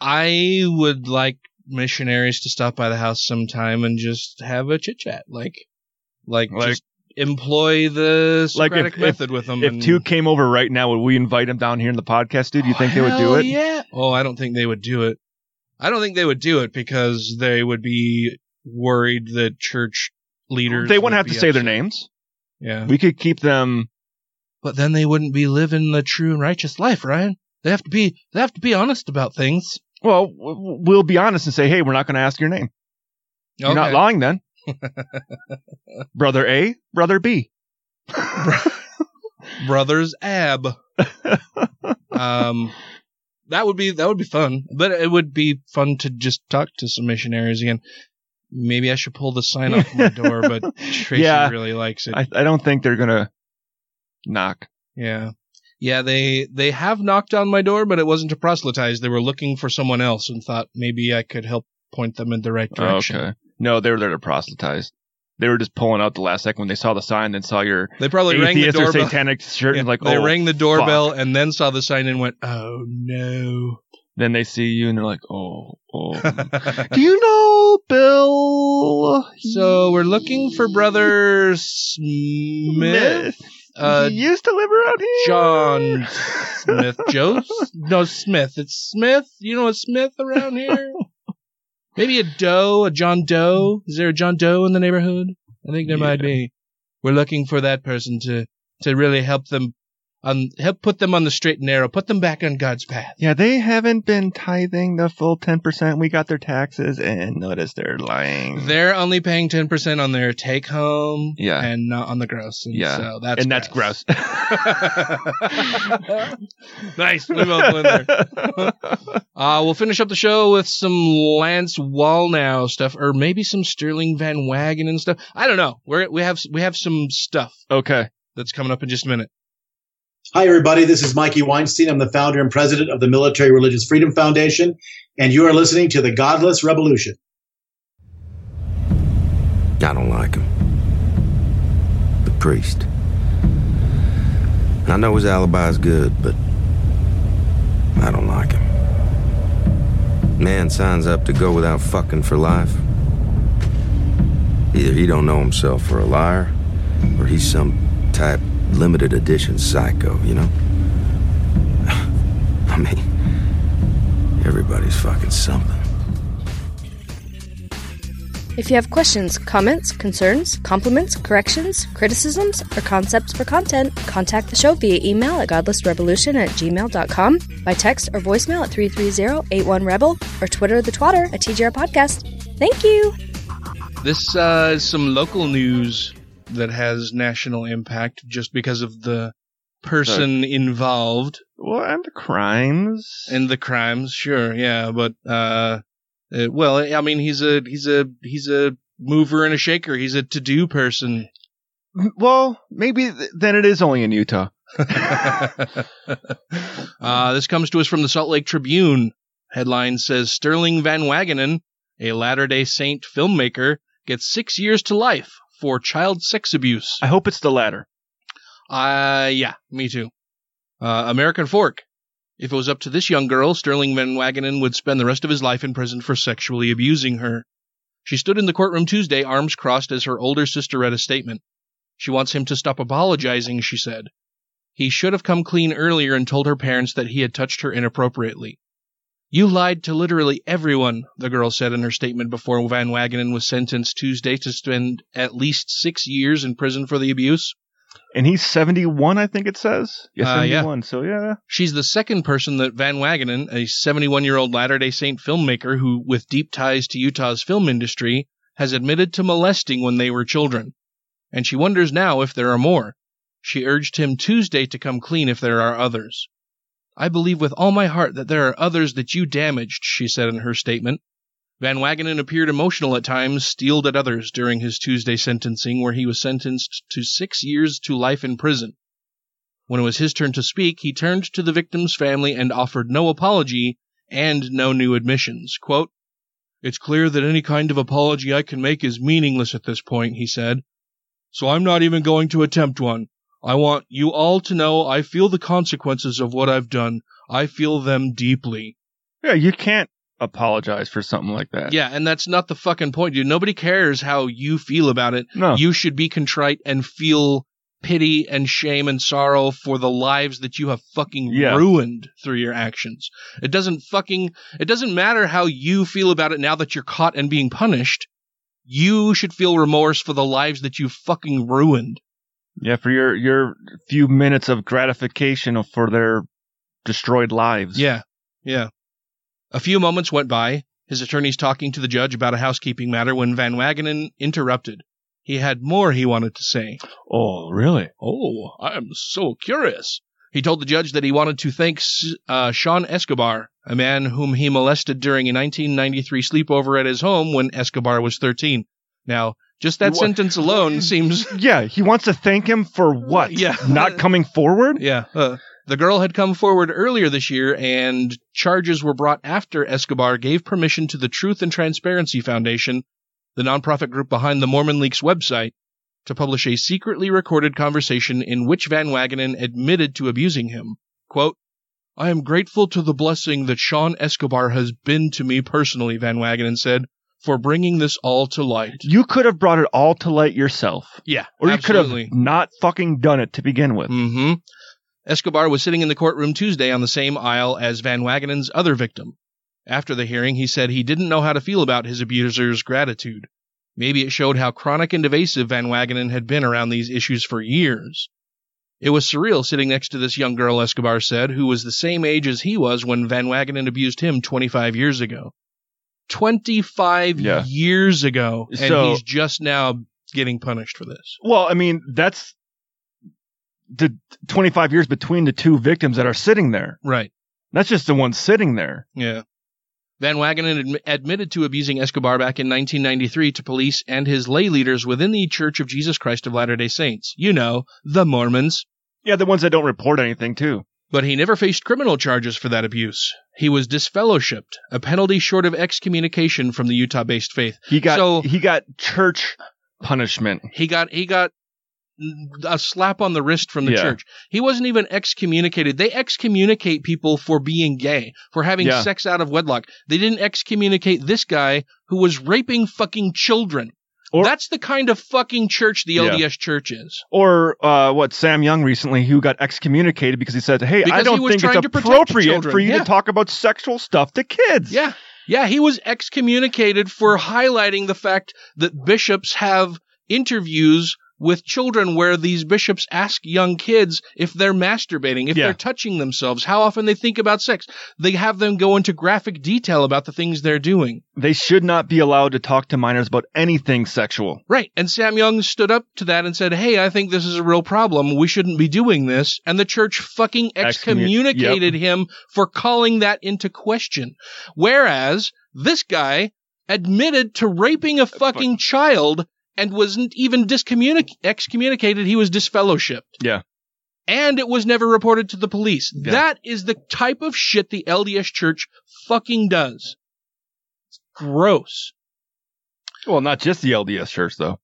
I would like missionaries to stop by the house sometime and just have a chit chat, like just employ the Socratic method with them. If two came over right now, would we invite them down here in the podcast, dude? You think they would do it? Yeah. Oh, I don't think they would do it. I don't think they would do it because they would be worried that church leaders. They wouldn't have to say their names. Yeah. We could keep them. But then they wouldn't be living the true and righteous life, Ryan. They have to be honest about things. Well, we'll be honest and say, hey, we're not going to ask your name. Okay. You're not lying then. Brother A, Brother B. Brothers Ab. That would be fun, but it would be fun to just talk to some missionaries again. Maybe I should pull the sign off my door, but Tracy really likes it. I don't think they're gonna knock. Yeah. yeah, they have knocked on my door, but it wasn't to proselytize. They were looking for someone else and thought maybe I could help point them in the right direction. Okay. No, they were there to proselytize. They were just pulling out the last second when they saw the sign and saw your they probably atheist rang the doorbell. Or satanic shirt. Yeah, and like, they rang the doorbell fuck. And then saw the sign and went, oh, no. Then they see you and they're like, oh. Do you know Bill? So we're looking for Brother Smith. He used to live around here. John Smith. Joe? No, Smith. It's Smith. You know a Smith around here? Maybe a Doe, a John Doe. Is there a John Doe in the neighborhood? I think there might be. We're looking for that person to really help them, help put them on the straight and narrow, put them back on God's path. Yeah, they haven't been tithing the full 10%. We got their taxes and notice they're lying. They're only paying 10% on their take home and not on the gross. And so that's gross. Nice. We both win there. We'll finish up the show with some Lance Wallnow stuff, or maybe some Sterling Van Wagenen stuff. I don't know. We have some stuff. Okay, that's coming up in just a minute. Hi, everybody. This is Mikey Weinstein. I'm the founder and president of the Military Religious Freedom Foundation, and you are listening to The Godless Revolution. I don't like him. The priest. I know his alibi is good, but I don't like him. Man signs up to go without fucking for life. Either he don't know himself for a liar, or he's some type limited edition psycho, you know? I mean, everybody's fucking something. If you have questions, comments, concerns, compliments, corrections, criticisms, or concepts for content, contact the show via email at godlessrevolution@gmail.com, by text or voicemail at 330-81-REBEL, or Twitter the twatter at TGR Podcast. Thank you! This is some local news that has national impact just because of the person involved. Well, and the crimes. Sure, yeah, but I mean, he's a mover and a shaker. He's a to-do person. Well, maybe then it is only in Utah. This comes to us from the Salt Lake Tribune. Headline says Sterling Van Wagenen, a Latter-day Saint filmmaker, gets 6 years to life for child sex abuse. I hope it's the latter. Yeah, me too. American Fork. If it was up to this young girl, Sterling Van Wagenen would spend the rest of his life in prison for sexually abusing her. She stood in the courtroom Tuesday, arms crossed, as her older sister read a statement. She wants him to stop apologizing, she said. He should have come clean earlier and told her parents that he had touched her inappropriately. You lied to literally everyone, the girl said in her statement before Van Wagenen was sentenced Tuesday to spend at least 6 years in prison for the abuse. And he's 71, I think it says. Yes, 71, so yeah. She's the second person that Van Wagenen, a 71-year-old Latter-day Saint filmmaker who, with deep ties to Utah's film industry, has admitted to molesting when they were children. And she wonders now if there are more. She urged him Tuesday to come clean if there are others. I believe with all my heart that there are others that you damaged, she said in her statement. Van Wagenen appeared emotional at times, steeled at others during his Tuesday sentencing, where he was sentenced to 6 years to life in prison. When it was his turn to speak, he turned to the victim's family and offered no apology and no new admissions. Quote, It's clear that any kind of apology I can make is meaningless at this point, he said. So I'm not even going to attempt one. I want you all to know I feel the consequences of what I've done. I feel them deeply. Yeah, you can't apologize for something like that. Yeah, and that's not the fucking point, dude. Nobody cares how you feel about it. No. You should be contrite and feel pity and shame and sorrow for the lives that you have fucking ruined through your actions. It doesn't matter how you feel about it now that you're caught and being punished. You should feel remorse for the lives that you fucking ruined. Yeah, for your few minutes of gratification for their destroyed lives. Yeah. A few moments went by, his attorneys talking to the judge about a housekeeping matter, when Van Wagenen interrupted. He had more he wanted to say. Oh, really? Oh, I'm so curious. He told the judge that he wanted to thank Sean Escobar, a man whom he molested during a 1993 sleepover at his home when Escobar was 13. Now, just that sentence alone seems... Yeah, he wants to thank him for what? Yeah. Not coming forward? Yeah. The girl had come forward earlier this year, and charges were brought after Escobar gave permission to the Truth and Transparency Foundation, the nonprofit group behind the Mormon Leaks website, to publish a secretly recorded conversation in which Van Wagenen admitted to abusing him. Quote, "I am grateful to the blessing that Sean Escobar has been to me personally," Van Wagenen said, "for bringing this all to light." You could have brought it all to light yourself. Yeah, or absolutely. You could have not fucking done it to begin with. Mm-hmm. Escobar was sitting in the courtroom Tuesday on the same aisle as Van Wagenen's other victim. After the hearing, he said he didn't know how to feel about his abuser's gratitude. Maybe it showed how chronic and evasive Van Wagenen had been around these issues for years. It was surreal sitting next to this young girl, Escobar said, who was the same age as he was when Van Wagenen abused him 25 years ago. 25 years ago, and so, he's just now getting punished for this. Well, I mean, that's the 25 years between the two victims that are sitting there. Right. That's just the one sitting there. Yeah. Van Wagenen admitted to abusing Escobar back in 1993 to police and his lay leaders within the Church of Jesus Christ of Latter-day Saints. You know, the Mormons. Yeah, the ones that don't report anything, too. But he never faced criminal charges for that abuse. He was disfellowshipped, a penalty short of excommunication from the Utah-based faith. He got church punishment. He got a slap on the wrist from the church. He wasn't even excommunicated. They excommunicate people for being gay, for having sex out of wedlock. They didn't excommunicate this guy who was raping fucking children. That's the kind of fucking church the LDS church is. Or what Sam Young recently, who got excommunicated because he said, "Hey, because I don't think it's appropriate for you to talk about sexual stuff to kids." Yeah, yeah, he was excommunicated for highlighting the fact that bishops have interviews with children where these bishops ask young kids if they're masturbating, if they're touching themselves, how often they think about sex. They have them go into graphic detail about the things they're doing. They should not be allowed to talk to minors about anything sexual. Right. And Sam Young stood up to that and said, "Hey, I think this is a real problem. We shouldn't be doing this." And the church fucking excommunicated him for calling that into question. Whereas this guy admitted to raping a fucking child and wasn't even excommunicated. He was disfellowshipped. Yeah. And it was never reported to the police. Yeah. That is the type of shit the LDS church fucking does. It's gross. Well, not just the LDS church, though.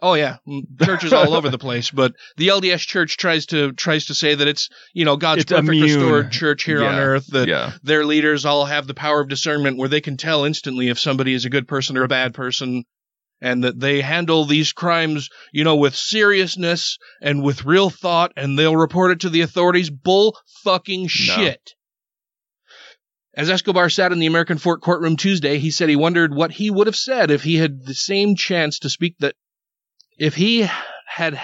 Oh, yeah. Churches all over the place. But the LDS church tries to say that it's, you know, God's perfect restored church here on earth, that their leaders all have the power of discernment where they can tell instantly if somebody is a good person or a bad person, and that they handle these crimes, you know, with seriousness and with real thought, and they'll report it to the authorities. Bull fucking shit. No. As Escobar sat in the American Fork courtroom Tuesday, he said he wondered what he would have said if he had the same chance to speak that if he had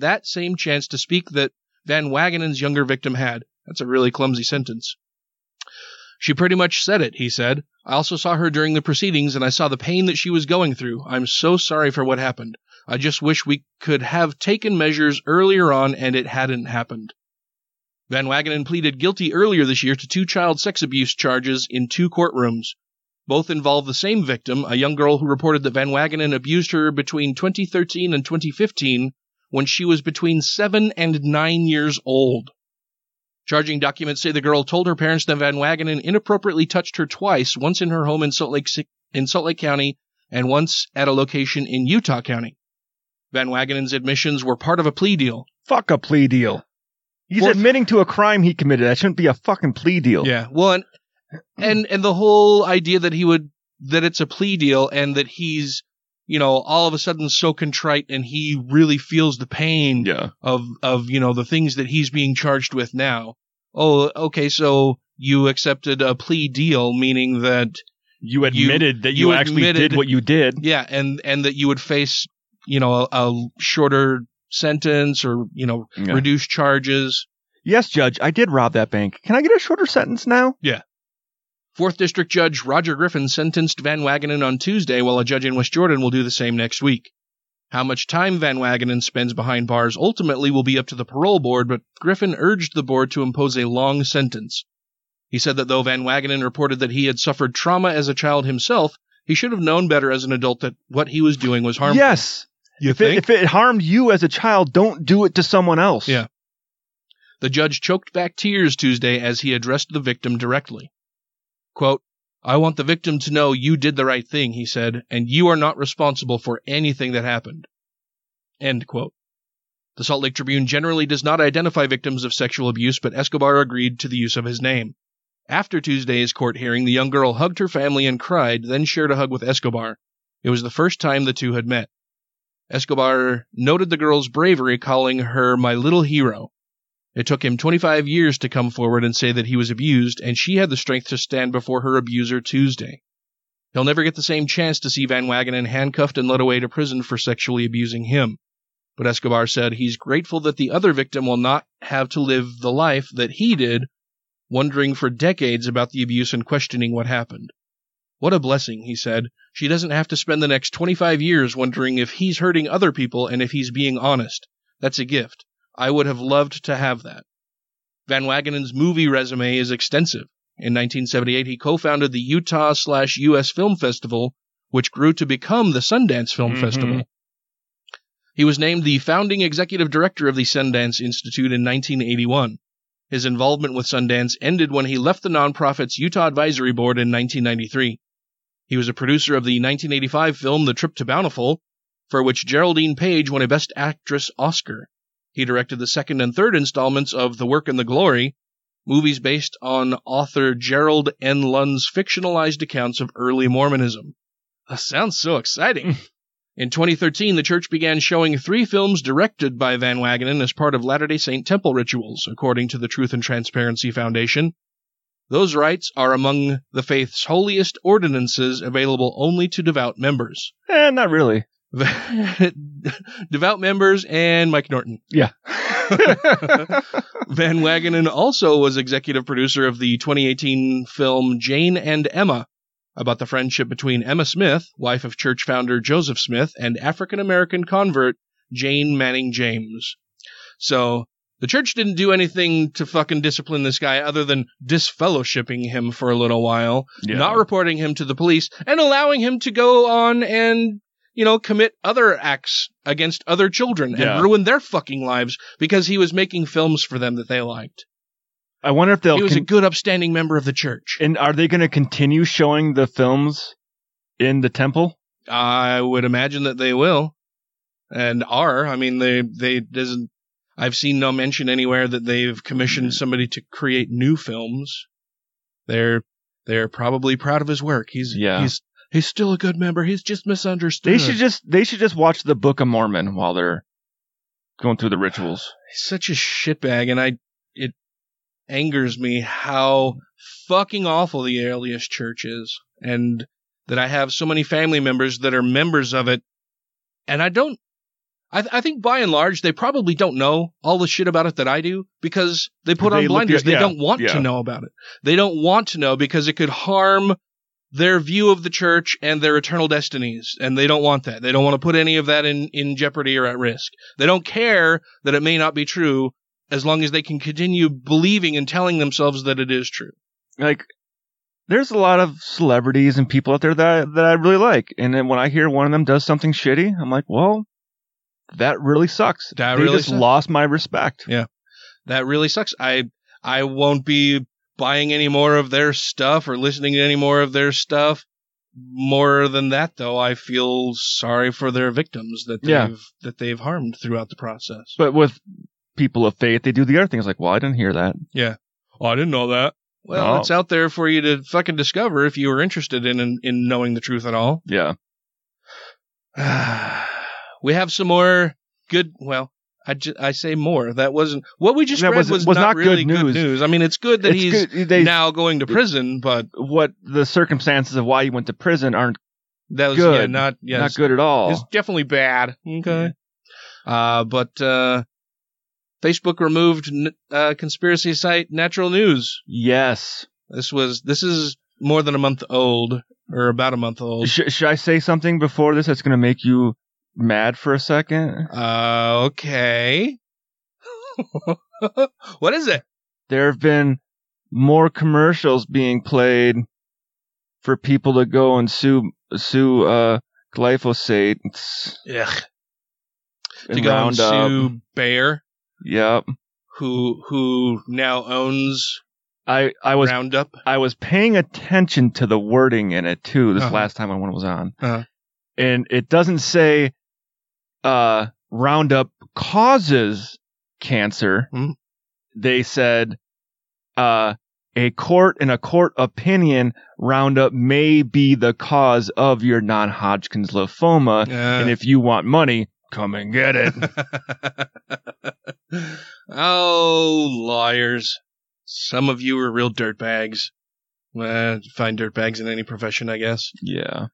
that same chance to speak that Van Wagenen's younger victim had. That's a really clumsy sentence. "She pretty much said it," he said. "I also saw her during the proceedings, and I saw the pain that she was going through. I'm so sorry for what happened. I just wish we could have taken measures earlier on, and it hadn't happened." Van Wagenen pleaded guilty earlier this year to 2 child sex abuse charges in 2 courtrooms. Both involved the same victim, a young girl who reported that Van Wagenen abused her between 2013 and 2015 when she was between 7 and 9 years old. Charging documents say the girl told her parents that Van Wagenen inappropriately touched her twice, once in her home in Salt Lake County and once at a location in Utah County. Van Wagenen's admissions were part of a plea deal. Fuck a plea deal. He's admitting to a crime he committed. That shouldn't be a fucking plea deal. Yeah. Well, and the whole idea that that it's a plea deal and that he's, you know, all of a sudden so contrite and he really feels the pain of, you know, the things that he's being charged with now. Oh, okay, so you accepted a plea deal, meaning that you admitted that you actually did what you did. Yeah, and that you would face, you know, a shorter sentence or, you know, reduced charges. Yes, Judge, I did rob that bank. Can I get a shorter sentence now? Yeah. 4th District Judge Roger Griffin sentenced Van Wagenen on Tuesday, while a judge in West Jordan will do the same next week. How much time Van Wagenen spends behind bars ultimately will be up to the parole board, but Griffin urged the board to impose a long sentence. He said that though Van Wagenen reported that he had suffered trauma as a child himself, he should have known better as an adult that what he was doing was harmful. Yes. You think? If it harmed you as a child, don't do it to someone else. Yeah. The judge choked back tears Tuesday as he addressed the victim directly. Quote, I want the victim to know you did the right thing, he said, and you are not responsible for anything that happened. End quote. The Salt Lake Tribune generally does not identify victims of sexual abuse, but Escobar agreed to the use of his name. After Tuesday's court hearing, the young girl hugged her family and cried, then shared a hug with Escobar. It was the first time the two had met. Escobar noted the girl's bravery, calling her my little hero. It took him 25 years to come forward and say that he was abused, and she had the strength to stand before her abuser Tuesday. He'll never get the same chance to see Van Wagenen handcuffed and led away to prison for sexually abusing him. But Escobar said he's grateful that the other victim will not have to live the life that he did, wondering for decades about the abuse and questioning what happened. What a blessing, he said. She doesn't have to spend the next 25 years wondering if he's hurting other people and if he's being honest. That's a gift. I would have loved to have that. Van Wagenen's movie resume is extensive. In 1978, he co-founded the Utah/U.S. Film Festival, which grew to become the Sundance Film Festival. He was named the founding executive director of the Sundance Institute in 1981. His involvement with Sundance ended when he left the nonprofit's Utah Advisory Board in 1993. He was a producer of the 1985 film The Trip to Bountiful, for which Geraldine Page won a Best Actress Oscar. He directed the second and third installments of The Work and the Glory, movies based on author Gerald N. Lund's fictionalized accounts of early Mormonism. That sounds so exciting. In 2013, the church began showing 3 films directed by Van Wagenen as part of Latter-day Saint temple rituals, according to the Truth and Transparency Foundation. Those rites are among the faith's holiest ordinances, available only to devout members. Not really. Devout members and Mike Norton. Yeah. Van Wagenen also was executive producer of the 2018 film Jane and Emma, about the friendship between Emma Smith, wife of church founder Joseph Smith, and African-American convert Jane Manning James. So the church didn't do anything to fucking discipline this guy other than disfellowshipping him for a little while, not reporting him to the police, and allowing him to go on and commit other acts against other children and ruin their fucking lives because he was making films for them that they liked. I wonder if he was a good, upstanding member of the church. And are they going to continue showing the films in the temple? I would imagine that they will, and are. I mean, they doesn't. I've seen no mention anywhere that they've commissioned somebody to create new films. They're probably proud of his work. He's still a good member. He's just misunderstood. They should just watch the Book of Mormon while they're going through the rituals. He's such a shitbag, and it angers me how fucking awful the Alias Church is, and that I have so many family members that are members of it, and I think by and large they probably don't know all the shit about it that I do because they put on blinders. They don't want to know about it. They don't want to know because it could harm their view of the church and their eternal destinies, and they don't want that. They don't want to put any of that in jeopardy or at risk. They don't care that it may not be true as long as they can continue believing and telling themselves that it is true. Like, there's a lot of celebrities and people out there that I really like, and then when I hear one of them does something shitty, I'm like, well, that really sucks. They really lost my respect. Yeah, that really sucks. I won't be buying any more of their stuff or listening to any more of their stuff. More than that, though, I feel sorry for their victims that they've harmed throughout the process. But with people of faith, they do the other things like, well, I didn't hear that. Yeah. Oh, I didn't know that. Well, it's out there for you to fucking discover if you were interested in knowing the truth at all. Yeah. We have some more good, well, I say more. That wasn't what we just read. Was not really good news. I mean, it's good that he's now going to prison, but what the circumstances of why he went to prison aren't. That was good. Not good at all. It's definitely bad. Okay. But Facebook removed conspiracy site Natural News. Yes, this is more than a month old, or about a month old. Should I say something before this that's going to make you mad for a second? Okay. What is it? There have been more commercials being played for people to go and sue glyphosate. Ugh. To go and sue Bayer. Yep. who now owns Roundup? I was paying attention to the wording in it too this last time when one was on, and it doesn't say Roundup causes cancer. Mm-hmm. They said in a court opinion, Roundup may be the cause of your non-Hodgkin's lymphoma, and if you want money, come and get it. Oh, liars. Some of you are real dirtbags. Well, find dirtbags in any profession, I guess. Yeah.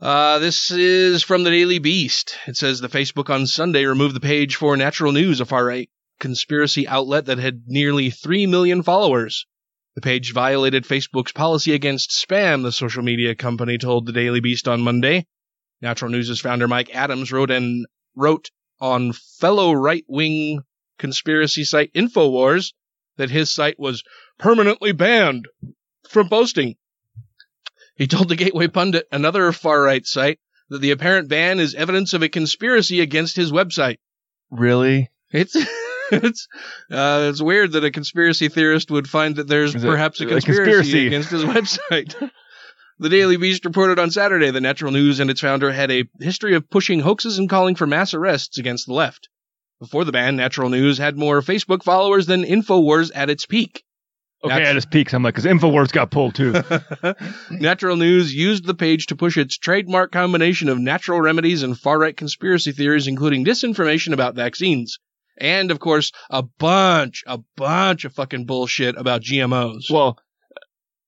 This is from the Daily Beast. It says, the Facebook on Sunday removed the page for Natural News, a far-right conspiracy outlet that had nearly 3 million followers. The page violated Facebook's policy against spam, the social media company told the Daily Beast on Monday. Natural News' founder Mike Adams wrote on fellow right-wing conspiracy site Infowars that his site was permanently banned from posting. He told the Gateway Pundit, another far-right site, that the apparent ban is evidence of a conspiracy against his website. Really? It's weird that a conspiracy theorist would find that there's perhaps a conspiracy against his website. The Daily Beast reported on Saturday that Natural News and its founder had a history of pushing hoaxes and calling for mass arrests against the left. Before the ban, Natural News had more Facebook followers than Infowars at its peak. Okay, at its peak, so I'm like, because Infowars got pulled too. Natural News used the page to push its trademark combination of natural remedies and far-right conspiracy theories, including disinformation about vaccines. And, of course, a bunch of fucking bullshit about GMOs. Well,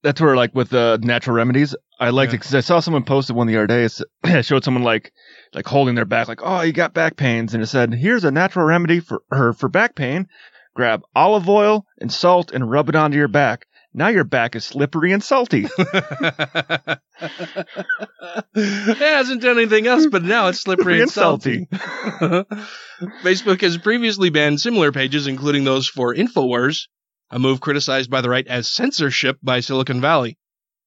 that's where, like, with the natural remedies, I liked it because I saw someone posted one the other day. It showed someone, like holding their back, like, oh, you got back pains. And it said, here's a natural remedy for back pain. Grab olive oil and salt and rub it onto your back. Now your back is slippery and salty. It hasn't done anything else, but now it's slippery and salty. Facebook has previously banned similar pages, including those for Infowars, a move criticized by the right as censorship by Silicon Valley.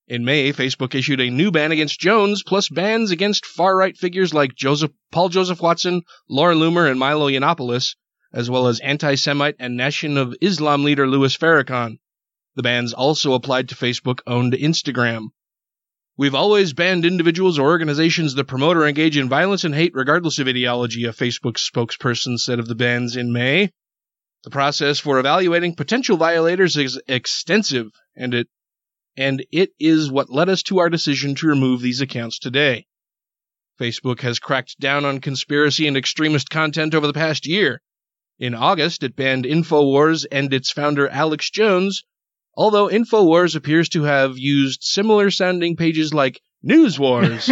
In May, Facebook issued a new ban against Jones, plus bans against far-right figures like Paul Joseph Watson, Laura Loomer, and Milo Yiannopoulos, as well as anti-Semite and Nation of Islam leader Louis Farrakhan. The bans also applied to Facebook-owned Instagram. We've always banned individuals or organizations that promote or engage in violence and hate regardless of ideology, a Facebook spokesperson said of the bans in May. The process for evaluating potential violators is extensive, and it is what led us to our decision to remove these accounts today. Facebook has cracked down on conspiracy and extremist content over the past year. In August, it banned Infowars and its founder Alex Jones, although Infowars appears to have used similar-sounding pages like Newswars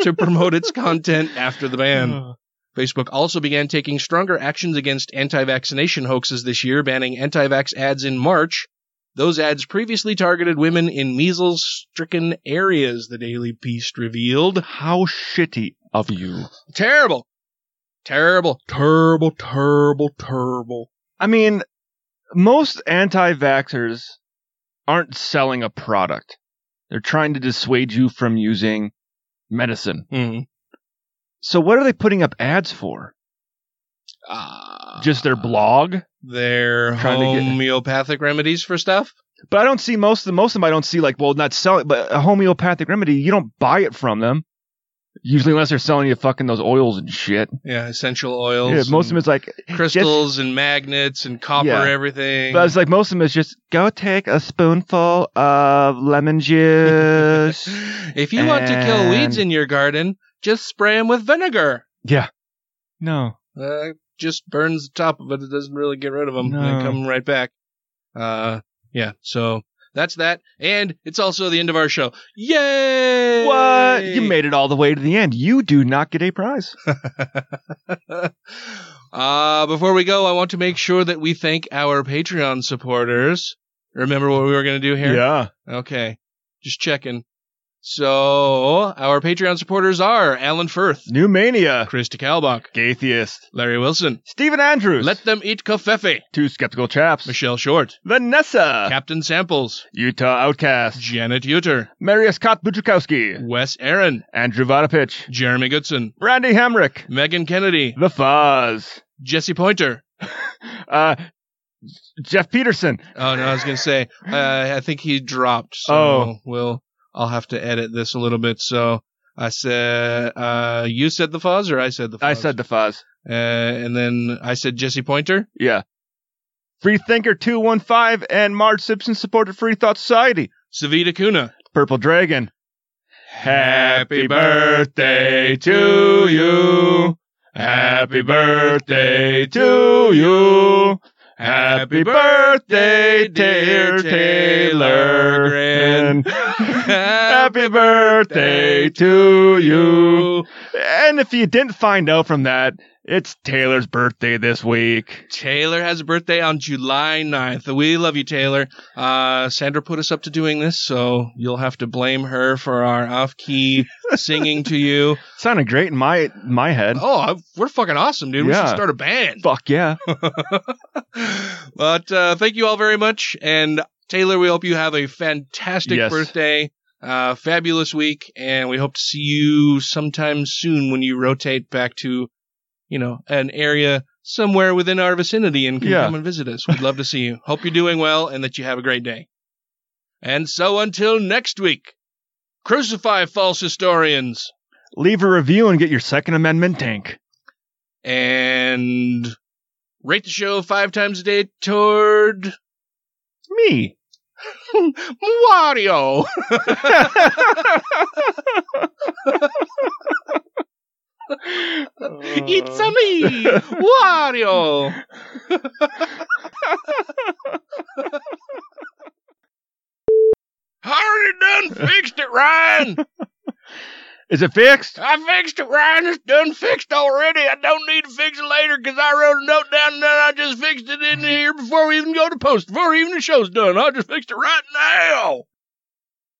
to promote its content after the ban. Facebook also began taking stronger actions against anti-vaccination hoaxes this year, banning anti-vax ads in March. Those ads previously targeted women in measles-stricken areas, the Daily Beast revealed. How shitty of you. Terrible. Terrible. Terrible, terrible, terrible. I mean, most anti-vaxxers aren't selling a product. They're trying to dissuade you from using medicine. Mm-hmm. So what are they putting up ads for? Just their blog? Their homeopathic remedies for stuff? But I don't see most of them I don't see like, well, not selling, but a homeopathic remedy, you don't buy it from them. Usually unless they're selling you fucking those oils and shit. Yeah, essential oils. Yeah, most of them is like crystals and magnets and copper, everything. But it's like most of them is just go take a spoonful of lemon juice. If you want to kill weeds in your garden, just spray them with vinegar. Yeah. No. It just burns the top of it. It doesn't really get rid of them. No. They come right back. Yeah, so... That's that. And it's also the end of our show. Yay! What? You made it all the way to the end. You do not get a prize. Before we go, I want to make sure that we thank our Patreon supporters. Remember what we were going to do here? Yeah. Okay. Just checking. So, our Patreon supporters are Alan Firth, New Mania, Krista Kalbach, Gaytheist, Larry Wilson, Stephen Andrews, Let Them Eat Kofefe, Two Skeptical Chaps, Michelle Short, Vanessa, Captain Samples, Utah Outcast, Janet Uter, Marius Butrykowski, Wes Aaron, Andrew Vodopich, Jeremy Goodson, Randy Hamrick, Megan Kennedy, The Fuzz, Jesse Pointer, Jeff Peterson. Oh, no, I was going to say, I think he dropped. So I'll have to edit this a little bit. So I said, you said the fuzz or I said the fuzz? I said the fuzz. And then I said Jesse Pointer. Yeah. Freethinker 215 and Marge Simpson supported Free Thought Society. Savita Kuna. Purple Dragon. Happy birthday to you. Happy birthday to you. Happy birthday, dear Taylor Grin. Happy birthday to you. And if you didn't find out from that, it's Taylor's birthday this week. Taylor has a birthday on July 9th. We love you, Taylor. Sandra put us up to doing this, so you'll have to blame her for our off-key singing to you. Sounded great in my head. Oh, we're fucking awesome, dude. Yeah. We should start a band. Fuck yeah. But thank you all very much. And Taylor, we hope you have a fantastic birthday. Fabulous week. And we hope to see you sometime soon when you rotate back to an area somewhere within our vicinity and can come and visit us. We'd love to see you. Hope you're doing well and that you have a great day. And so until next week, crucify false historians. Leave a review and get your Second Amendment tank. And rate the show 5 times a day toward... me. Mario. It's a me, Wario. Already done fixed it, Ryan. Is it fixed? I fixed it, Ryan. It's done fixed already. I don't need to fix it later because I wrote a note down and then I just fixed it in here before we even go to post. Before even the show's done, I just fixed it right now.